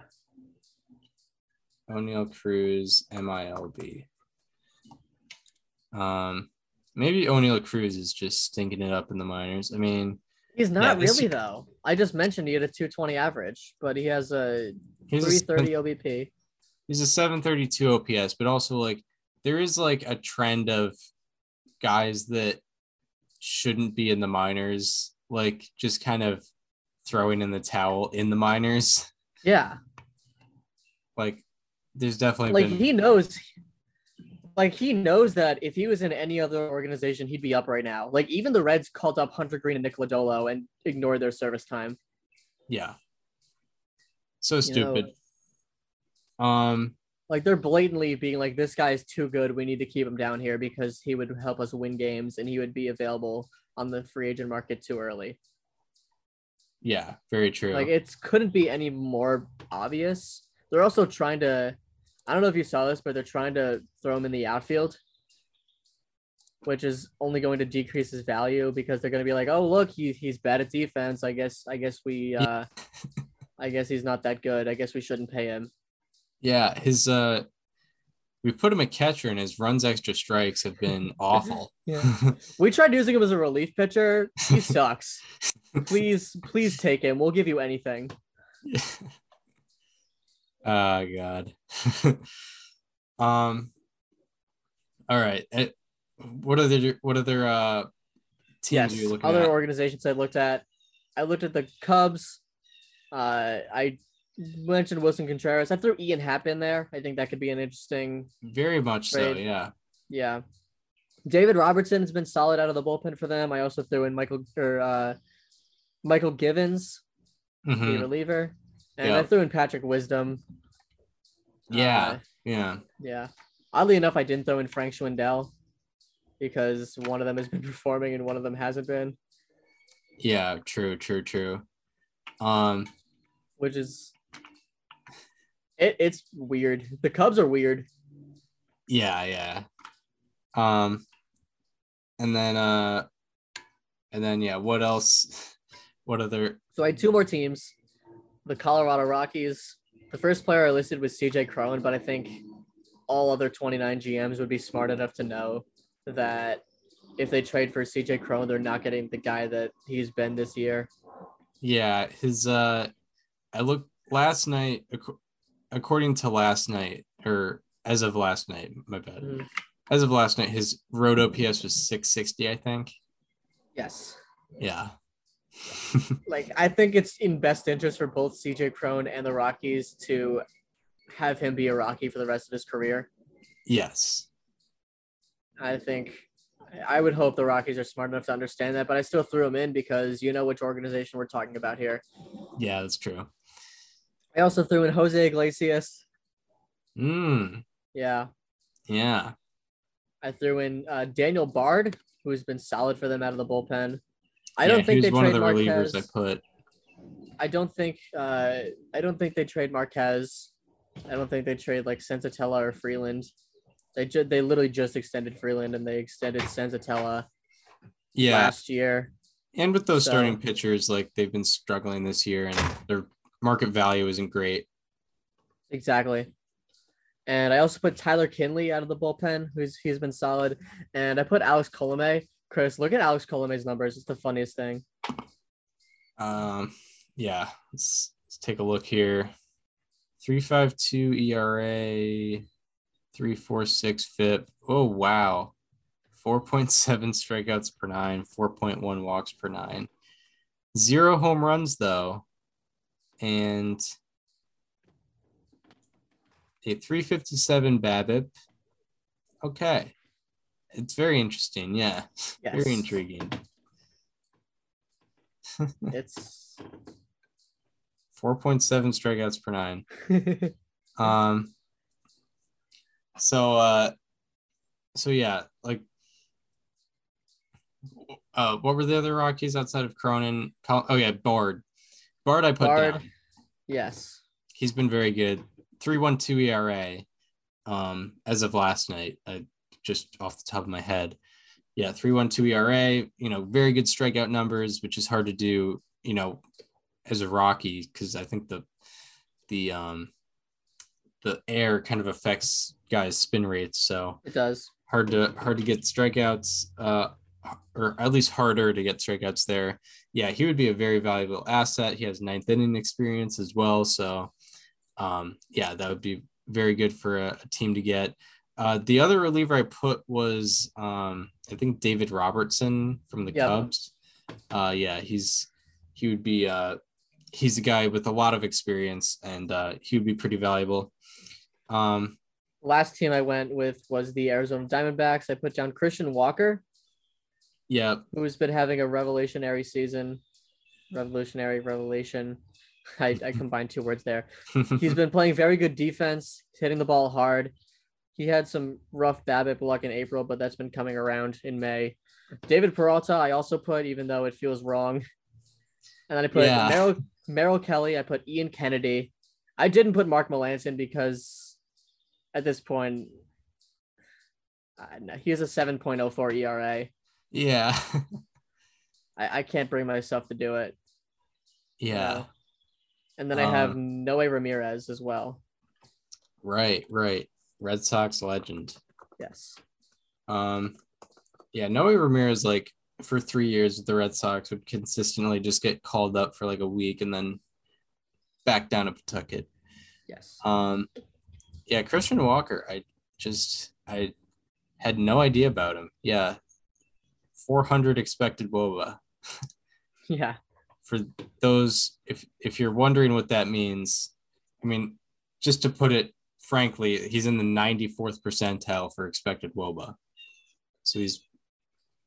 O'Neal Cruz MILB. Maybe O'Neal Cruz is just stinking it up in the minors. I mean, he's not really though. I just mentioned he had a 220 average, but he has a 330 OBP. He's a 732 OPS, but also like there is like a trend of guys that shouldn't be in the minors, like just kind of throwing in the towel in the minors. Yeah. Like there's definitely like he knows that if he was in any other organization, he'd be up right now. Like even the Reds called up Hunter Green and Nicolodolo and ignored their service time. Yeah. So stupid. Like they're blatantly being like, this guy is too good. We need to keep him down here because he would help us win games and he would be available on the free agent market too early. Yeah, very true. Like it couldn't be any more obvious. They're also trying to, I don't know if you saw this, but they're trying to throw him in the outfield, which is only going to decrease his value because they're going to be like, oh, look, he's bad at defense. I guess he's not that good. I guess we shouldn't pay him. Yeah. His, we put him a catcher and his runs extra strikes have been awful. Yeah. We tried using him as a relief pitcher. He sucks. Please take him. We'll give you anything. Yeah. Oh God. All right. What other teams are you looking at? Other organizations I looked at. I looked at the Cubs. I mentioned Wilson Contreras. I threw Ian Happ in there. I think that could be an interesting. Very much trade. So. Yeah. Yeah. David Robertson has been solid out of the bullpen for them. I also threw in Michael Givens, the reliever. And I threw in Patrick Wisdom. Yeah. Oddly enough, I didn't throw in Frank Schwindel because one of them has been performing and one of them hasn't been. Yeah, true. Which is it's weird. The Cubs are weird. Yeah. And then what else? What other? So I had two more teams. The Colorado Rockies. The first player I listed was CJ Crone, but I think all other 29 GMs would be smart enough to know that if they trade for CJ Crone, they're not getting the guy that he's been this year. Yeah, his I looked last night. According to last night, or as of last night, my bad. Mm-hmm. As of last night, his road OPS was 660, I think. Yes. Yeah. Like, I think it's in best interest for both CJ Crone and the Rockies to have him be a Rocky for the rest of his career. Yes. I think I would hope the Rockies are smart enough to understand that, but I still threw him in because you know which organization we're talking about here. Yeah, that's true. I also threw in Jose Iglesias. Yeah. I threw in Daniel Bard, who's been solid for them out of the bullpen. I don't think they trade Marquez. I don't think they trade like Sensatella or Freeland. They literally just extended Freeland and they extended Sensatella last year. And with those starting pitchers, like they've been struggling this year and their market value isn't great. Exactly. And I also put Tyler Kinley out of the bullpen, he's been solid. And I put Alex Colomé. Chris, look at Alex Colomé's numbers. It's the funniest thing. Yeah. Let's take a look here. 3.52 ERA, 3.46 FIP. Oh wow, 4.7 strikeouts per nine, 4.1 walks per nine, 0 home runs though, and a 3.57 BABIP. Okay. It's very interesting, yeah. Yes. Very intriguing. It's 4.7 strikeouts per nine. What were the other Rockies outside of Cronin? Bard I put down. Yes. He's been very good. 3.12 ERA as of last night. Just off the top of my head. Yeah, 3.12 ERA, very good strikeout numbers, which is hard to do, as a Rocky, because I think the air kind of affects guys' spin rates. So it does. Hard to get strikeouts, or at least harder to get strikeouts there. Yeah, he would be a very valuable asset. He has 9th inning experience as well. So that would be very good for a team to get. The other reliever I put was, I think, David Robertson from the Cubs. He's a guy with a lot of experience, and he would be pretty valuable. Last team I went with was the Arizona Diamondbacks. I put down Christian Walker. Yeah. Who's been having a revolutionary season. Revelation. I combined two words there. He's been playing very good defense, hitting the ball hard. He had some rough BABIP luck in April, but that's been coming around in May. David Peralta, I also put, even though it feels wrong. And then I put Merrill Kelly. I put Ian Kennedy. I didn't put Mark Melancon because at this point, he has a 7.04 ERA. Yeah. I can't bring myself to do it. Yeah. And then I have Noé Ramirez as well. Right. Red Sox legend. Yes. Noé Ramirez, like for 3 years with the Red Sox, would consistently just get called up for like a week and then back down to Pawtucket. Yes. Christian Walker, I had no idea about him. Yeah. 400 expected WOBA. Yeah. For those, if you're wondering what that means, I mean, just to put it frankly, he's in the 94th percentile for expected WOBA. So he's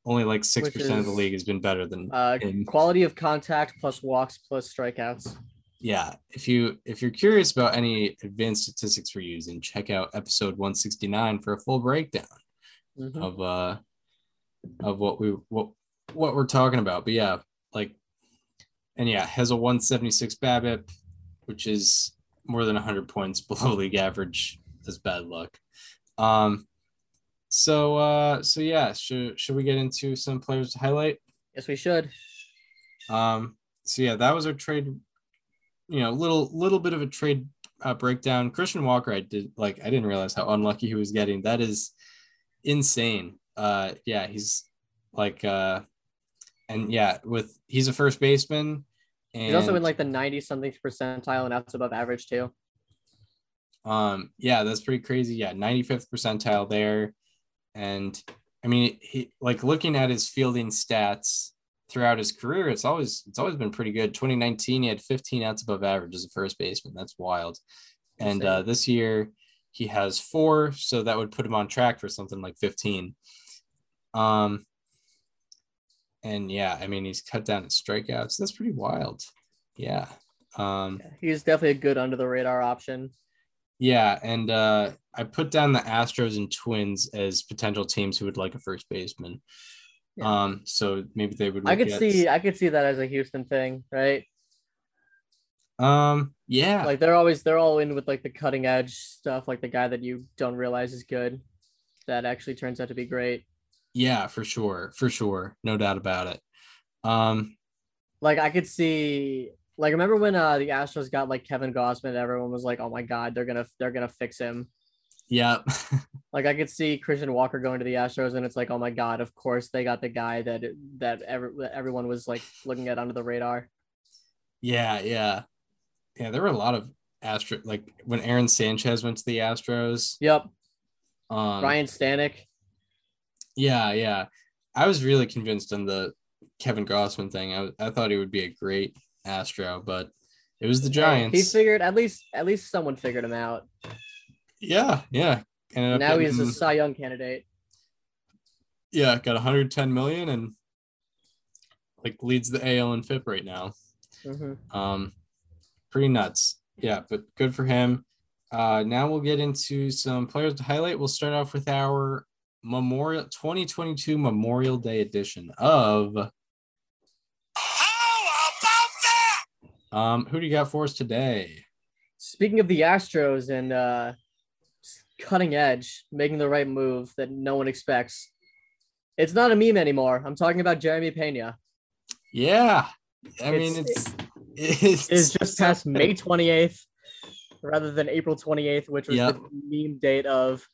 only like 6% of the league has been better than him. Quality of contact plus walks plus strikeouts. Yeah. If you're curious about any advanced statistics we're using, check out episode 169 for a full breakdown of what we're talking about. But yeah, has a 176 BABIP, which is more than 100 points below league average. That's bad luck. So yeah, should we get into some players to highlight? Yes, we should. So yeah, that was our trade, you know, little bit of a trade breakdown. Christian Walker, I didn't realize how unlucky he was getting. That is insane. Yeah, he's like, and yeah, he's a first baseman. And he's also in like the 90-something percentile, and that's above average too. Yeah, that's pretty crazy. Yeah, 95th percentile there. And I mean, he, like, looking at his fielding stats throughout his career, it's always been pretty good. 2019, he had 15 outs above average as a first baseman. That's wild. And this year he has 4, so that would put him on track for something like 15. And yeah, I mean, he's cut down his strikeouts. That's pretty wild. Yeah. He's definitely a good under the radar option. Yeah, and I put down the Astros and Twins as potential teams who would like a first baseman. Yeah. So maybe they would. I could see that as a Houston thing, right? Yeah. Like they're all in with like the cutting edge stuff, like the guy that you don't realize is good, that actually turns out to be great. Yeah, for sure, no doubt about it. Like I could see. Like, remember when the Astros got like Kevin Gausman? Everyone was like, "Oh my God, they're gonna fix him." Yeah. Like I could see Christian Walker going to the Astros, and it's like, "Oh my God, of course they got the guy that everyone was like looking at under the radar." Yeah. There were a lot of Astros, like when Aaron Sanchez went to the Astros. Yep. Ryan Stanek. Yeah. I was really convinced on the Kevin Gausman thing. I thought he would be a great Astro, but it was the Giants. He figured at least someone figured him out. Yeah. And now he's a Cy Young candidate. Yeah, got 110 million and like leads the AL in FIP right now. Mm-hmm. Pretty nuts. Yeah, but good for him. Now we'll get into some players to highlight. We'll start off with our 2022 Memorial Day edition of. Who do you got for us today? Speaking of the Astros and cutting edge, making the right move that no one expects, it's not a meme anymore. I'm talking about Jeremy Peña. Yeah. It's just past May 28th rather than April 28th, which was the meme date of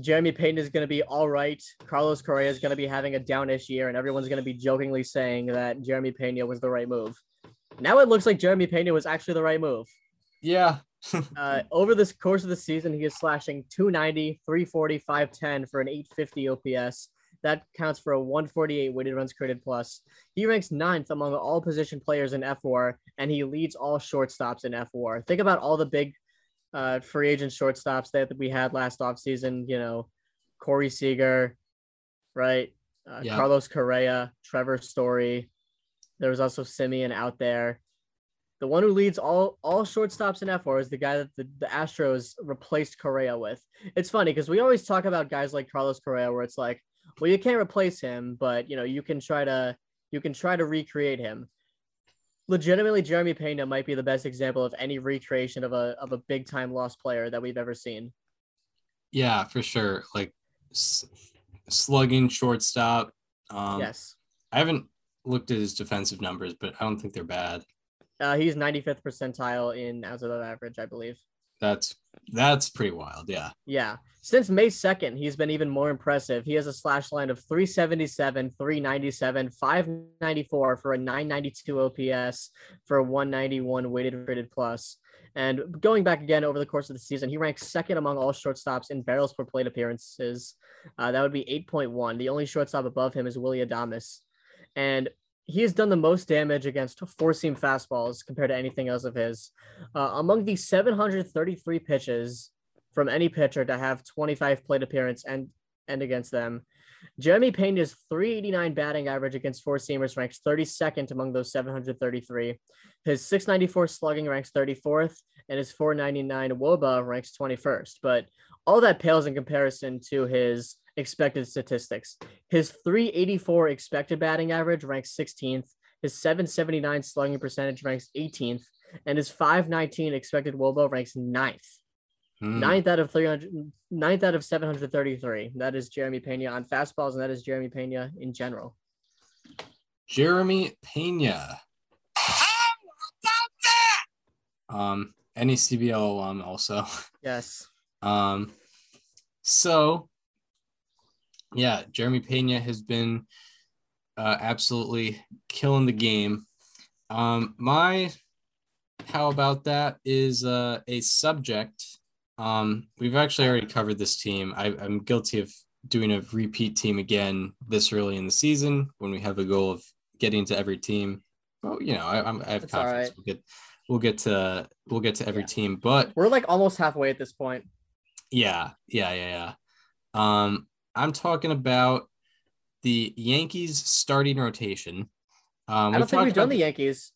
Jeremy Peña is going to be all right. Carlos Correa is going to be having a down-ish year, and everyone's going to be jokingly saying that Jeremy Peña was the right move. Now it looks like Jeremy Peña was actually the right move. Yeah. Over this course of the season, he is slashing 290, 340, 510 for an 850 OPS. That counts for a 148 weighted runs created plus. He ranks 9th among all position players in F4, and he leads all shortstops in F4. Think about all the big free agent shortstops that we had last offseason. You know, Corey Seager, right? Carlos Correa, Trevor Story. There was also Simeon out there. The one who leads all shortstops in F4 is the guy that the Astros replaced Correa with. It's funny because we always talk about guys like Carlos Correa where it's like, well, you can't replace him, but you know, you can try to recreate him. Legitimately, Jeremy Peña might be the best example of any recreation of a big time lost player that we've ever seen. Yeah, for sure. Like slugging shortstop. Yes. I haven't looked at his defensive numbers, but I don't think they're bad. He's 95th percentile in outs above average, I believe. That's pretty wild, yeah. Yeah. Since May 2nd, he's been even more impressive. He has a slash line of 377, 397, 594 for a 992 OPS for a 191 weighted rated plus. And going back again over the course of the season, he ranks second among all shortstops in barrels per plate appearances. That would be 8.1. The only shortstop above him is Willy Adames. And he has done the most damage against four-seam fastballs compared to anything else of his. Among the 733 pitches from any pitcher to have 25 plate appearance and against them, Jeremy Peña's 389 batting average against four-seamers ranks 32nd among those 733. His 694 slugging ranks 34th, and his 499 WOBA ranks 21st. But all that pales in comparison to his expected statistics. His 384 expected batting average ranks 16th, his 779 slugging percentage ranks 18th, and his 519 expected WOBA ranks 9th. Ninth out of 733. That is Jeremy Pena on fastballs, and that is Jeremy Pena in general. Jeremy Pena. How about that? Any CBL alum also. Yes. So, yeah, Jeremy Pena has been absolutely killing the game. My how about that is a subject. We've actually already covered this team. I'm guilty of doing a repeat team again this early in the season when we have a goal of getting to every team. Well, you know, I have confidence. Right. We'll get to every team, but we're like almost halfway at this point. Yeah. I'm talking about the Yankees starting rotation. I don't think we've done the Yankees.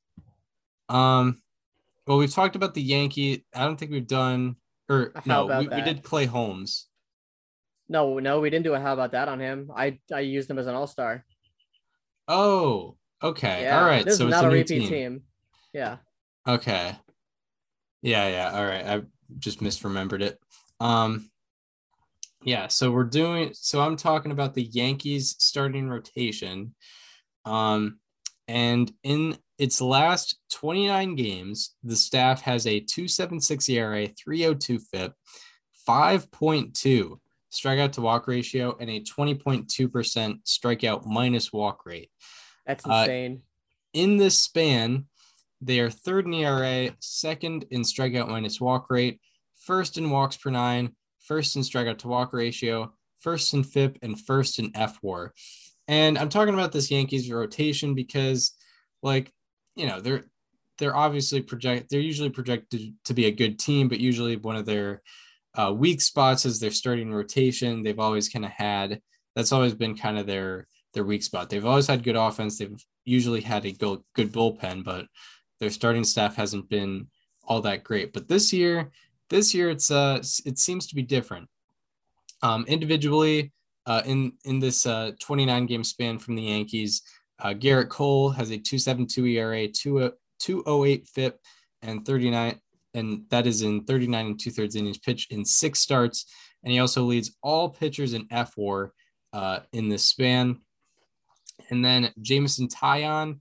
Well, we've talked about the Yankee. I don't think we've done. Or how no, we did Clay Holmes. No, we didn't do a how about that on him. I used him as an all-star. Oh, okay. Yeah. All right. This so is it's not a repeat team. Yeah. Okay. Yeah. All right. I just misremembered it. Yeah. So I'm talking about the Yankees starting rotation. And in its last 29 games, the staff has a 2.76 ERA, 3.02 FIP, 5.2 strikeout to walk ratio, and a 20.2% strikeout minus walk rate. That's insane. In this span, they are third in ERA, second in strikeout minus walk rate, first in walks per nine, first in strikeout to walk ratio, first in FIP, and first in FWAR. And I'm talking about this Yankees rotation because, like, you know, they're obviously usually projected to be a good team, but usually one of their weak spots is their starting rotation. They've always kind of had that's always been kind of their weak spot. They've always had good offense. They've usually had a good bullpen, but their starting staff hasn't been all that great. But this year it seems to be different. Individually, in this 29 game span from the Yankees. Garrett Cole has a 2.72 ERA, 2.08 FIP, and that is in 39 and 2/3 innings pitched in 6 starts. And he also leads all pitchers in FWAR in this span. And then Jameson Taillon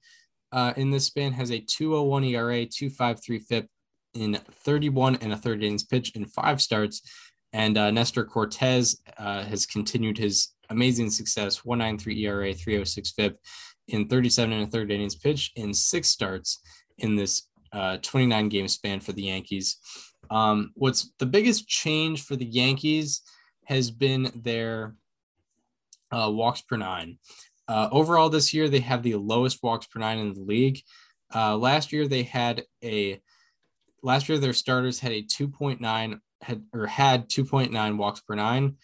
in this span has a 2.01 ERA, 2.53 FIP in 31 and 1/3 innings pitched in 5 starts. And Nestor Cortez has continued his amazing success, 1.93 ERA, 3.06 FIP. In 37 and 1/3 innings pitched in 6 starts in this 29 game span for the Yankees. What's the biggest change for the Yankees has been their walks per nine. Overall this year, they have the lowest walks per nine in the league. Last year their starters had 2.9 walks per nine,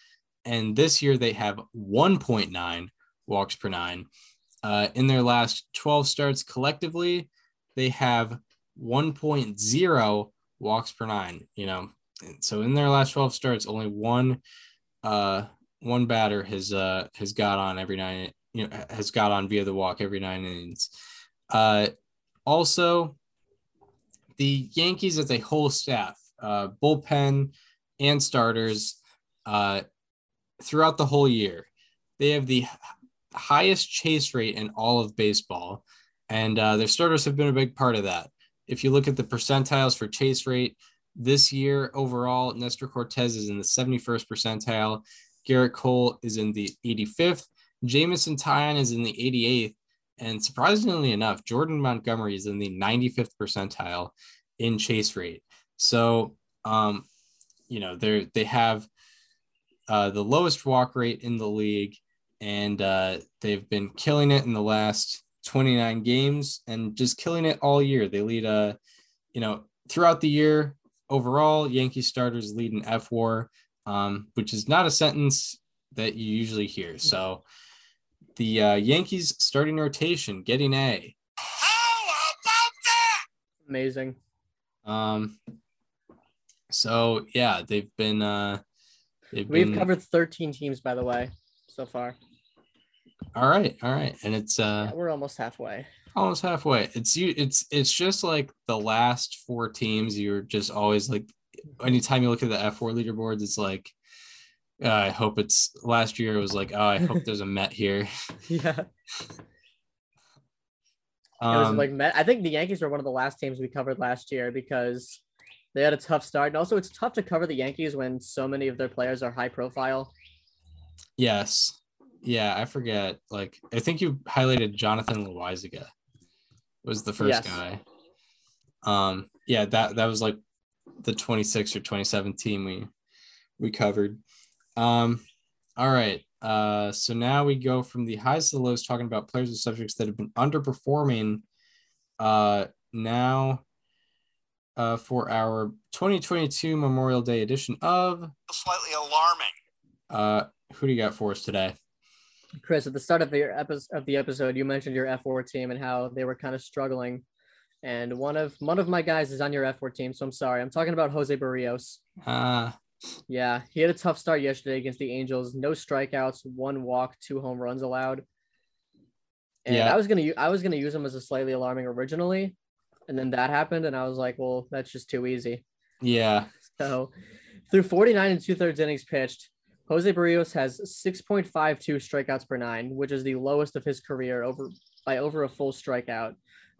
and this year they have 1.9 walks per nine. In their last 12 starts collectively, they have 1.0 walks per nine. You know, so in their last 12 starts, only one batter has got on every nine. You know, has got on via the walk every 9 innings. Also, the Yankees as a whole staff, bullpen and starters, throughout the whole year, they have the highest chase rate in all of baseball, and their starters have been a big part of that. If you look at the percentiles for chase rate this year overall, Nestor Cortez is in the 71st percentile, Garrett Cole is in the 85th, Jameson Taillon is in the 88th, and surprisingly enough, Jordan Montgomery is in the 95th percentile in chase rate. So you know, they have the lowest walk rate in the league. And they've been killing it in the last 29 games and just killing it all year. They lead, you know, throughout the year overall, Yankee starters lead in FWAR, which is not a sentence that you usually hear. So the Yankees starting rotation getting A. How about that? Amazing. So, yeah, We've covered 13 teams, by the way, so far. All right. And it's we're almost halfway. It's just like the last 4 teams. You're just always like anytime you look at the F4 leaderboards, it's like, I hope it's last year. It was like, oh, I hope there's a Met here. Yeah. It was like Met. I think the Yankees were one of the last teams we covered last year because they had a tough start. And also, it's tough to cover the Yankees when so many of their players are high profile. Yes. Yeah, I forget. Like, I think you highlighted Jonathan Loaisiga was the first guy. Yeah, that was like the 26 or 27 team we covered. All right. So now we go from the highs to the lows, talking about players and subjects that have been underperforming. Now, for our 2022 Memorial Day edition of Slightly Alarming. Who do you got for us today? Chris, at the start of the episode, you mentioned your F4 team and how they were kind of struggling. And one of my guys is on your F4 team, so I'm sorry. I'm talking about Jose Barrios. Yeah, he had a tough start yesterday against the Angels. No strikeouts, one walk, two home runs allowed. And yeah. I was gonna use him as a slightly alarming originally, and then that happened, and I was like, well, that's just too easy. Yeah. So, through 49 and 2/3 innings pitched, Jose Barrios has 6.52 strikeouts per nine, which is the lowest of his career by over a full strikeout.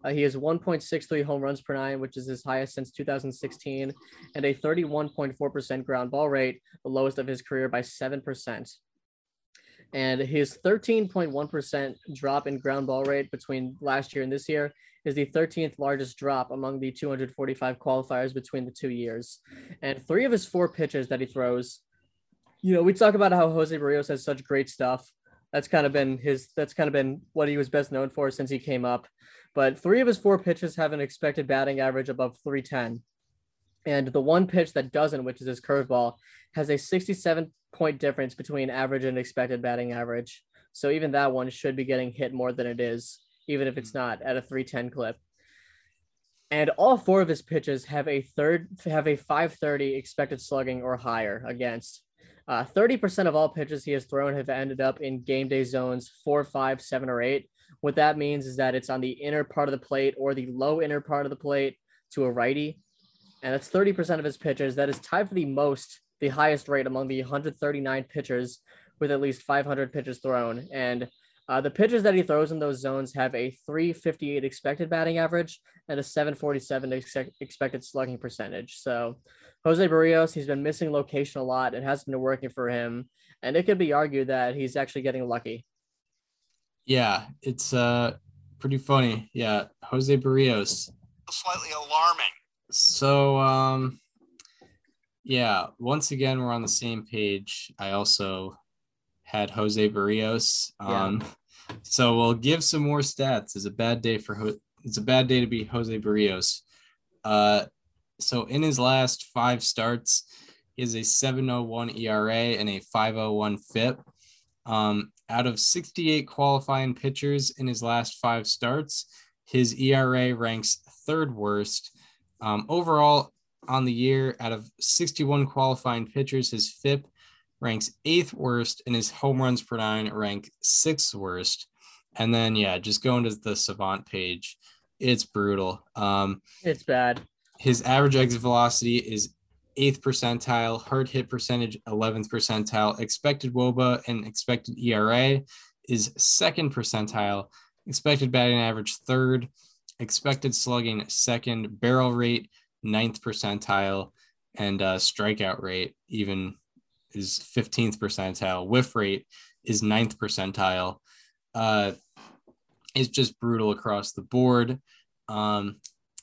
He has 1.63 home runs per nine, which is his highest since 2016, and a 31.4% ground ball rate, the lowest of his career by 7%. And his 13.1% drop in ground ball rate between last year and this year is the 13th largest drop among the 245 qualifiers between the 2 years. And 3 of his 4 pitches that he throws, you know, we talk about how Jose Barrios has such great stuff. That's kind of been what he was best known for since he came up. But 3 of his 4 pitches have an expected batting average above .310. And the one pitch that doesn't, which is his curveball, has a 67-point difference between average and expected batting average. So even that one should be getting hit more than it is, even if it's not at a .310 clip. And all 4 of his pitches have a .530 expected slugging or higher against. 30% of all pitches he has thrown have ended up in game day zones 4, 5, 7, or 8. What that means is that it's on the inner part of the plate or the low inner part of the plate to a righty. And that's 30% of his pitches. That is tied for the highest rate among the 139 pitchers with at least 500 pitches thrown. And the pitches that he throws in those zones have a 358 expected batting average and a 747 expected slugging percentage. So Jose Barrios, he's been missing location a lot. It hasn't been working for him. And it could be argued that he's actually getting lucky. Yeah, it's pretty funny. Yeah, Jose Barrios. Slightly alarming. So, yeah, once again, we're on the same page. I also had Jose Barrios. So we'll give some more stats. It's a bad day to be Jose Barrios. So in his last 5 starts, he has a 7.01 ERA and a 5.01 FIP. Out of 68 qualifying pitchers in his last 5 starts, his ERA ranks 3rd worst. Overall, on the year, out of 61 qualifying pitchers, his FIP ranks 8th worst, and his home runs per nine rank 6th worst. And then, yeah, just going to the Savant page, it's brutal. It's bad. His average exit velocity is 8th percentile, hard hit percentage 11th percentile, expected WOBA and expected ERA is 2nd percentile, expected batting average 3rd, expected slugging 2nd, barrel rate 9th percentile, and strikeout rate even is 15th percentile, whiff rate is 9th percentile. It's just brutal across the board.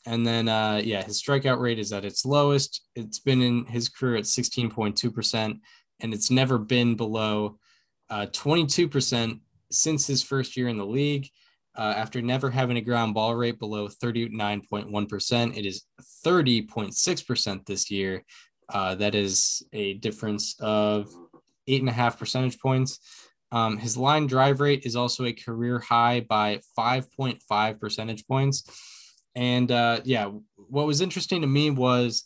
And then, his strikeout rate is at its lowest. It's been in his career at 16.2%, and it's never been below 22% since his first year in the league. After never having a ground ball rate below 39.1%, it is 30.6% this year. That is a difference of 8.5 percentage points. His line drive rate is also a career high by 5.5 percentage points. And what was interesting to me was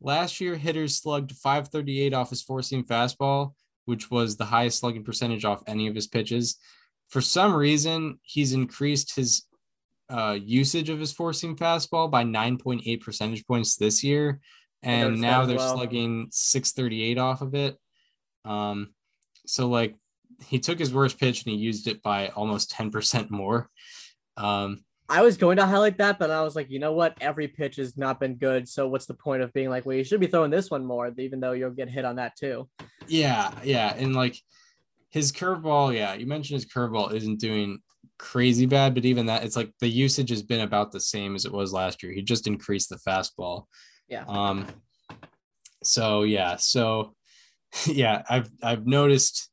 last year hitters slugged 538 off his four-seam fastball, which was the highest slugging percentage off any of his pitches. For some reason, he's increased his usage of his four-seam fastball by 9.8 percentage points this year. And now they're slugging 638 off of it. So like he took his worst pitch and he used it by almost 10% more. I was going to highlight that, but I was like, you know what? Every pitch has not been good. So what's the point of being like, well, you should be throwing this one more, even though you'll get hit on that too. Yeah. Yeah. And like his curveball. Yeah. You mentioned his curveball isn't doing crazy bad, but even that, it's like the usage has been about the same as it was last year. He just increased the fastball. Yeah. So I've noticed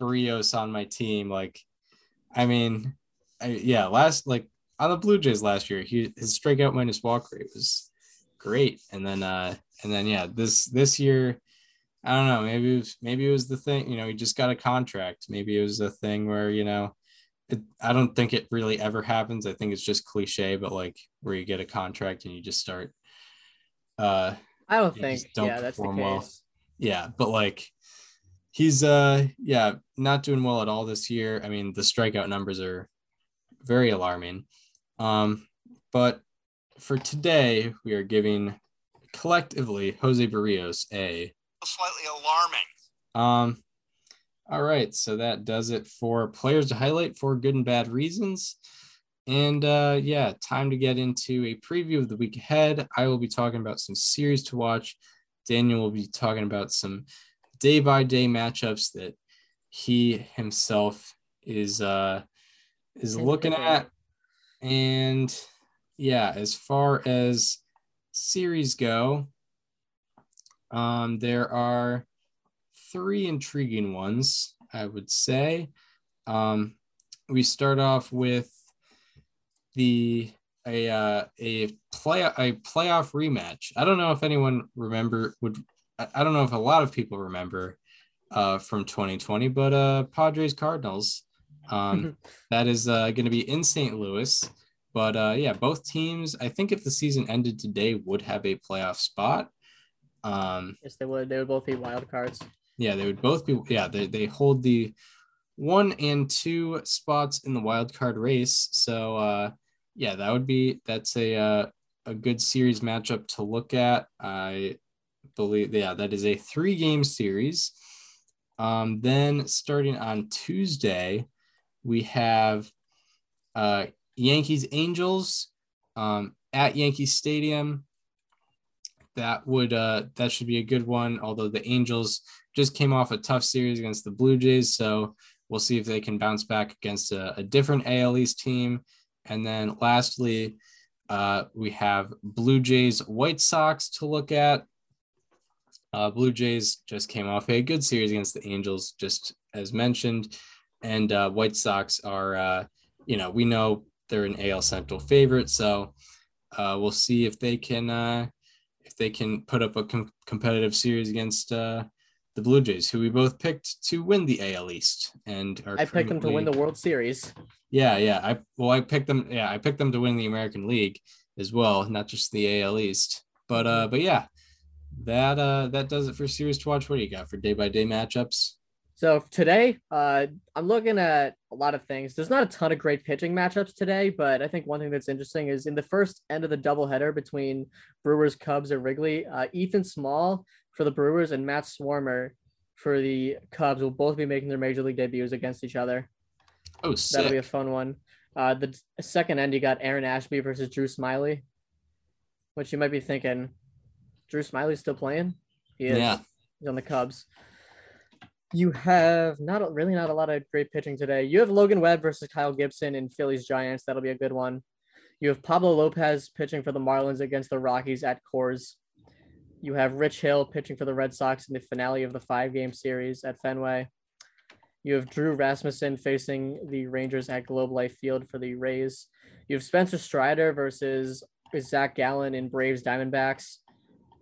Barrios on my team. Like, I mean, on the Blue Jays last year, his strikeout minus walk rate was great. And then, this year, I don't know, maybe it was the thing, you know, he just got a contract. Maybe it was a thing where, you know, I don't think it really ever happens. I think it's just cliche, but like where you get a contract and you just start, that's the case. Well. Yeah. But like, he's, not doing well at all this year. I mean, the strikeout numbers are very alarming. But for today, we are giving collectively Jose Barrios a slightly alarming. All right, so that does it for players to highlight for good and bad reasons. And time to get into a preview of the week ahead. I will be talking about some series to watch. Daniel will be talking about some day-by-day matchups that he himself is looking at. And as far as series go, there are three intriguing ones, I would say. We start off with a playoff rematch. I don't know if anyone a lot of people remember from 2020, but Padres Cardinals. That is going to be in St. Louis, but both teams, I think if the season ended today, would have a playoff spot. Yes, they would. They would both be wild cards. Yeah, they would both be. Yeah, they hold the 1 and 2 spots in the wild card race. So that's a good series matchup to look at. I believe. Yeah, that is a 3-game series. Then starting on Tuesday. We have Yankees Angels at Yankee Stadium. That should be a good one. Although the Angels just came off a tough series against the Blue Jays, so we'll see if they can bounce back against a different AL East team. And then lastly, we have Blue Jays White Sox to look at. Blue Jays just came off a good series against the Angels, just as mentioned. And White Sox are, we know they're an AL Central favorite, so we'll see if they can put up a competitive series against the Blue Jays, who we both picked to win the AL East, and I picked them to win the World Series. Yeah. I picked them. Yeah, I picked them to win the American League as well, not just the AL East. That does it for series to watch. What do you got for day-by-day matchups? So today, I'm looking at a lot of things. There's not a ton of great pitching matchups today, but I think one thing that's interesting is in the first end of the doubleheader between Brewers, Cubs, and Wrigley, Ethan Small for the Brewers and Matt Swarmer for the Cubs will both be making their major league debuts against each other. Oh, sick. That'll be a fun one. The second end, you got Aaron Ashby versus Drew Smyly, which you might be thinking, Drew Smyly's still playing? He is. Yeah. He's on the Cubs. You have not a lot of great pitching today. You have Logan Webb versus Kyle Gibson in Phillies Giants. That'll be a good one. You have Pablo Lopez pitching for the Marlins against the Rockies at Coors. You have Rich Hill pitching for the Red Sox in the finale of the 5-game series at Fenway. You have Drew Rasmussen facing the Rangers at Globe Life Field for the Rays. You have Spencer Strider versus Zach Gallen in Braves Diamondbacks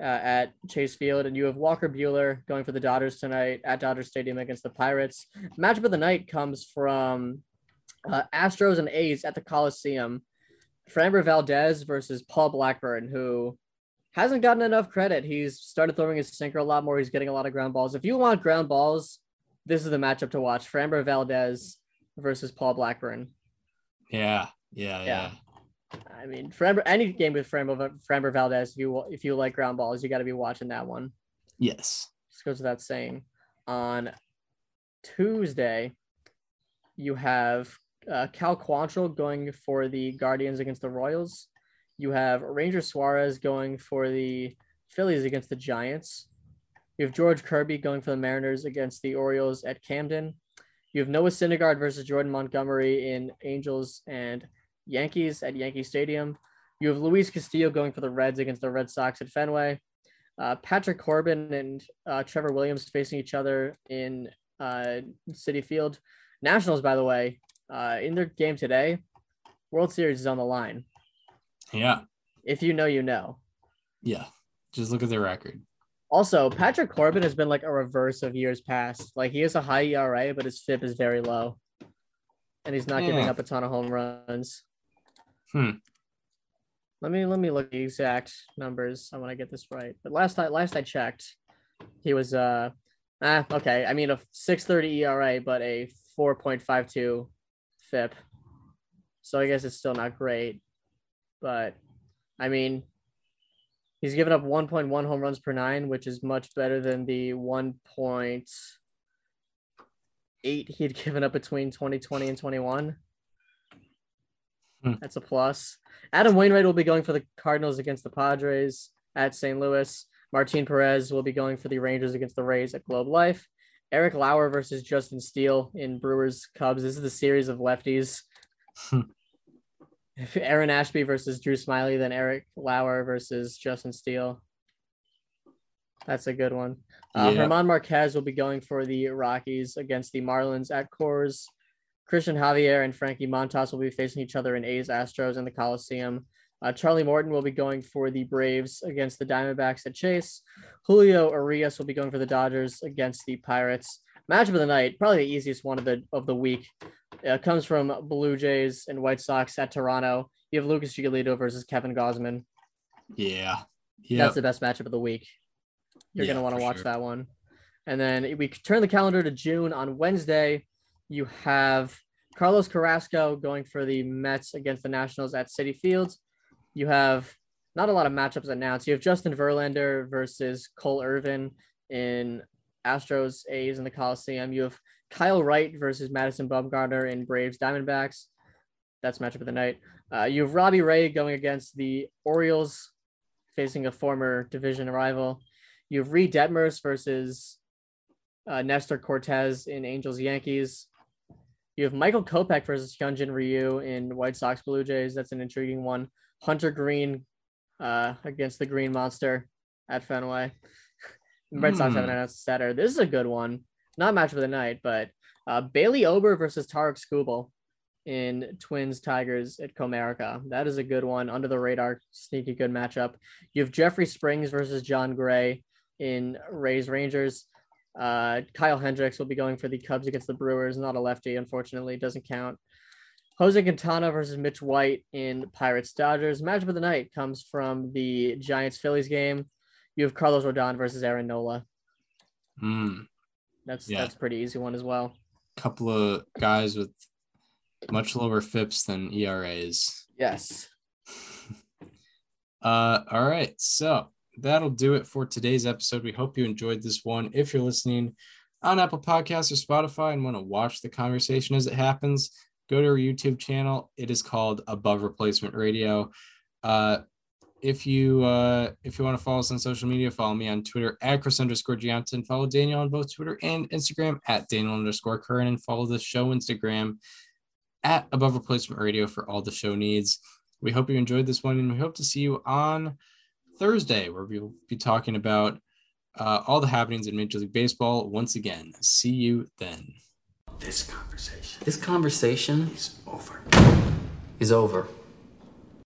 at Chase Field, and you have Walker Buehler going for the Dodgers tonight at Dodger Stadium against the Pirates. Matchup of the night comes from Astros and A's at the Coliseum. Framber Valdez versus Paul Blackburn, who hasn't gotten enough credit. He's started throwing his sinker a lot more. He's getting a lot of ground balls. If you want ground balls, this is the matchup to watch. Framber Valdez versus Paul Blackburn. Yeah. I mean, any game with Framber Valdez, if you like ground balls, you got to be watching that one. Yes. Just goes without saying. On Tuesday, you have Cal Quantrill going for the Guardians against the Royals. You have Ranger Suarez going for the Phillies against the Giants. You have George Kirby going for the Mariners against the Orioles at Camden. You have Noah Syndergaard versus Jordan Montgomery in Angels and Yankees at Yankee Stadium. You have Luis Castillo going for the Reds against the Red Sox at Fenway. Patrick Corbin and Trevor Williams facing each other in Citi Field. Nationals, by the way, in their game today, World Series is on the line. Yeah. If you know, you know. Yeah. Just look at their record. Also, Patrick Corbin has been like a reverse of years past. Like, he has a high ERA, but his FIP is very low. And he's not giving up a ton of home runs. Let me look at the exact numbers. I want to get this right. But last I checked, he was okay. I mean, a 6.30 ERA, but a 4.52 FIP. So I guess it's still not great. But I mean, he's given up 1.1 home runs per nine, which is much better than the 1.8 he'd given up between 2020 and 21. That's a plus. Adam Wainwright will be going for the Cardinals against the Padres at St. Louis. Martin Perez will be going for the Rangers against the Rays at Globe Life. Eric Lauer versus Justin Steele in Brewers Cubs. This is the series of lefties. Aaron Ashby versus Drew Smyly, then Eric Lauer versus Justin Steele. That's a good one. Yeah. Germán Marquez will be going for the Rockies against the Marlins at Coors. Christian Javier and Frankie Montas will be facing each other in A's Astros in the Coliseum. Charlie Morton will be going for the Braves against the Diamondbacks at Chase. Julio Arias will be going for the Dodgers against the Pirates. Matchup of the night, probably the easiest one of the week, comes from Blue Jays and White Sox at Toronto. You have Lucas Giolito versus Kevin Gausman. Yeah. Yep. That's the best matchup of the week. You're going to want to watch that one. And then we turn the calendar to June. On Wednesday, you have Carlos Carrasco going for the Mets against the Nationals at Citi Field. You have not a lot of matchups announced. You have Justin Verlander versus Cole Irvin in Astros A's in the Coliseum. You have Kyle Wright versus Madison Bumgarner in Braves Diamondbacks. That's matchup of the night. You have Robbie Ray going against the Orioles, facing a former division rival. You have Reed Detmers versus Nestor Cortez in Angels Yankees. You have Michael Kopech versus Hyunjin Ryu in White Sox Blue Jays. That's an intriguing one. Hunter Green against the Green Monster at Fenway. Red Sox haven't announced a setter. This is a good one. Not match of the night, but Bailey Ober versus Tarek Skubal in Twins Tigers at Comerica. That is a good one. Under the radar, sneaky good matchup. You have Jeffrey Springs versus John Gray in Rays Rangers. Kyle Hendricks will be going for the Cubs against the Brewers. Not a lefty, unfortunately. Doesn't count. Jose Quintana versus Mitch White in Pirates Dodgers. Matchup of the night comes from the Giants Phillies game. You have Carlos Rodon versus Aaron Nola. That's a pretty easy one as well. Couple of guys with much lower FIPs than ERAs. Yes. All right. So that'll do it for today's episode. We hope you enjoyed this one. If you're listening on Apple Podcasts or Spotify and want to watch the conversation as it happens, go to our YouTube channel. It is called Above Replacement Radio. If you want to follow us on social media, follow me on Twitter at Chris_Gianton. Follow Daniel on both Twitter and Instagram at Daniel_Curran, and follow the show Instagram at Above Replacement Radio for all the show needs. We hope you enjoyed this one, and we hope to see you on Thursday, where we'll be talking about all the happenings in Major League Baseball once again. See you then. This conversation is over.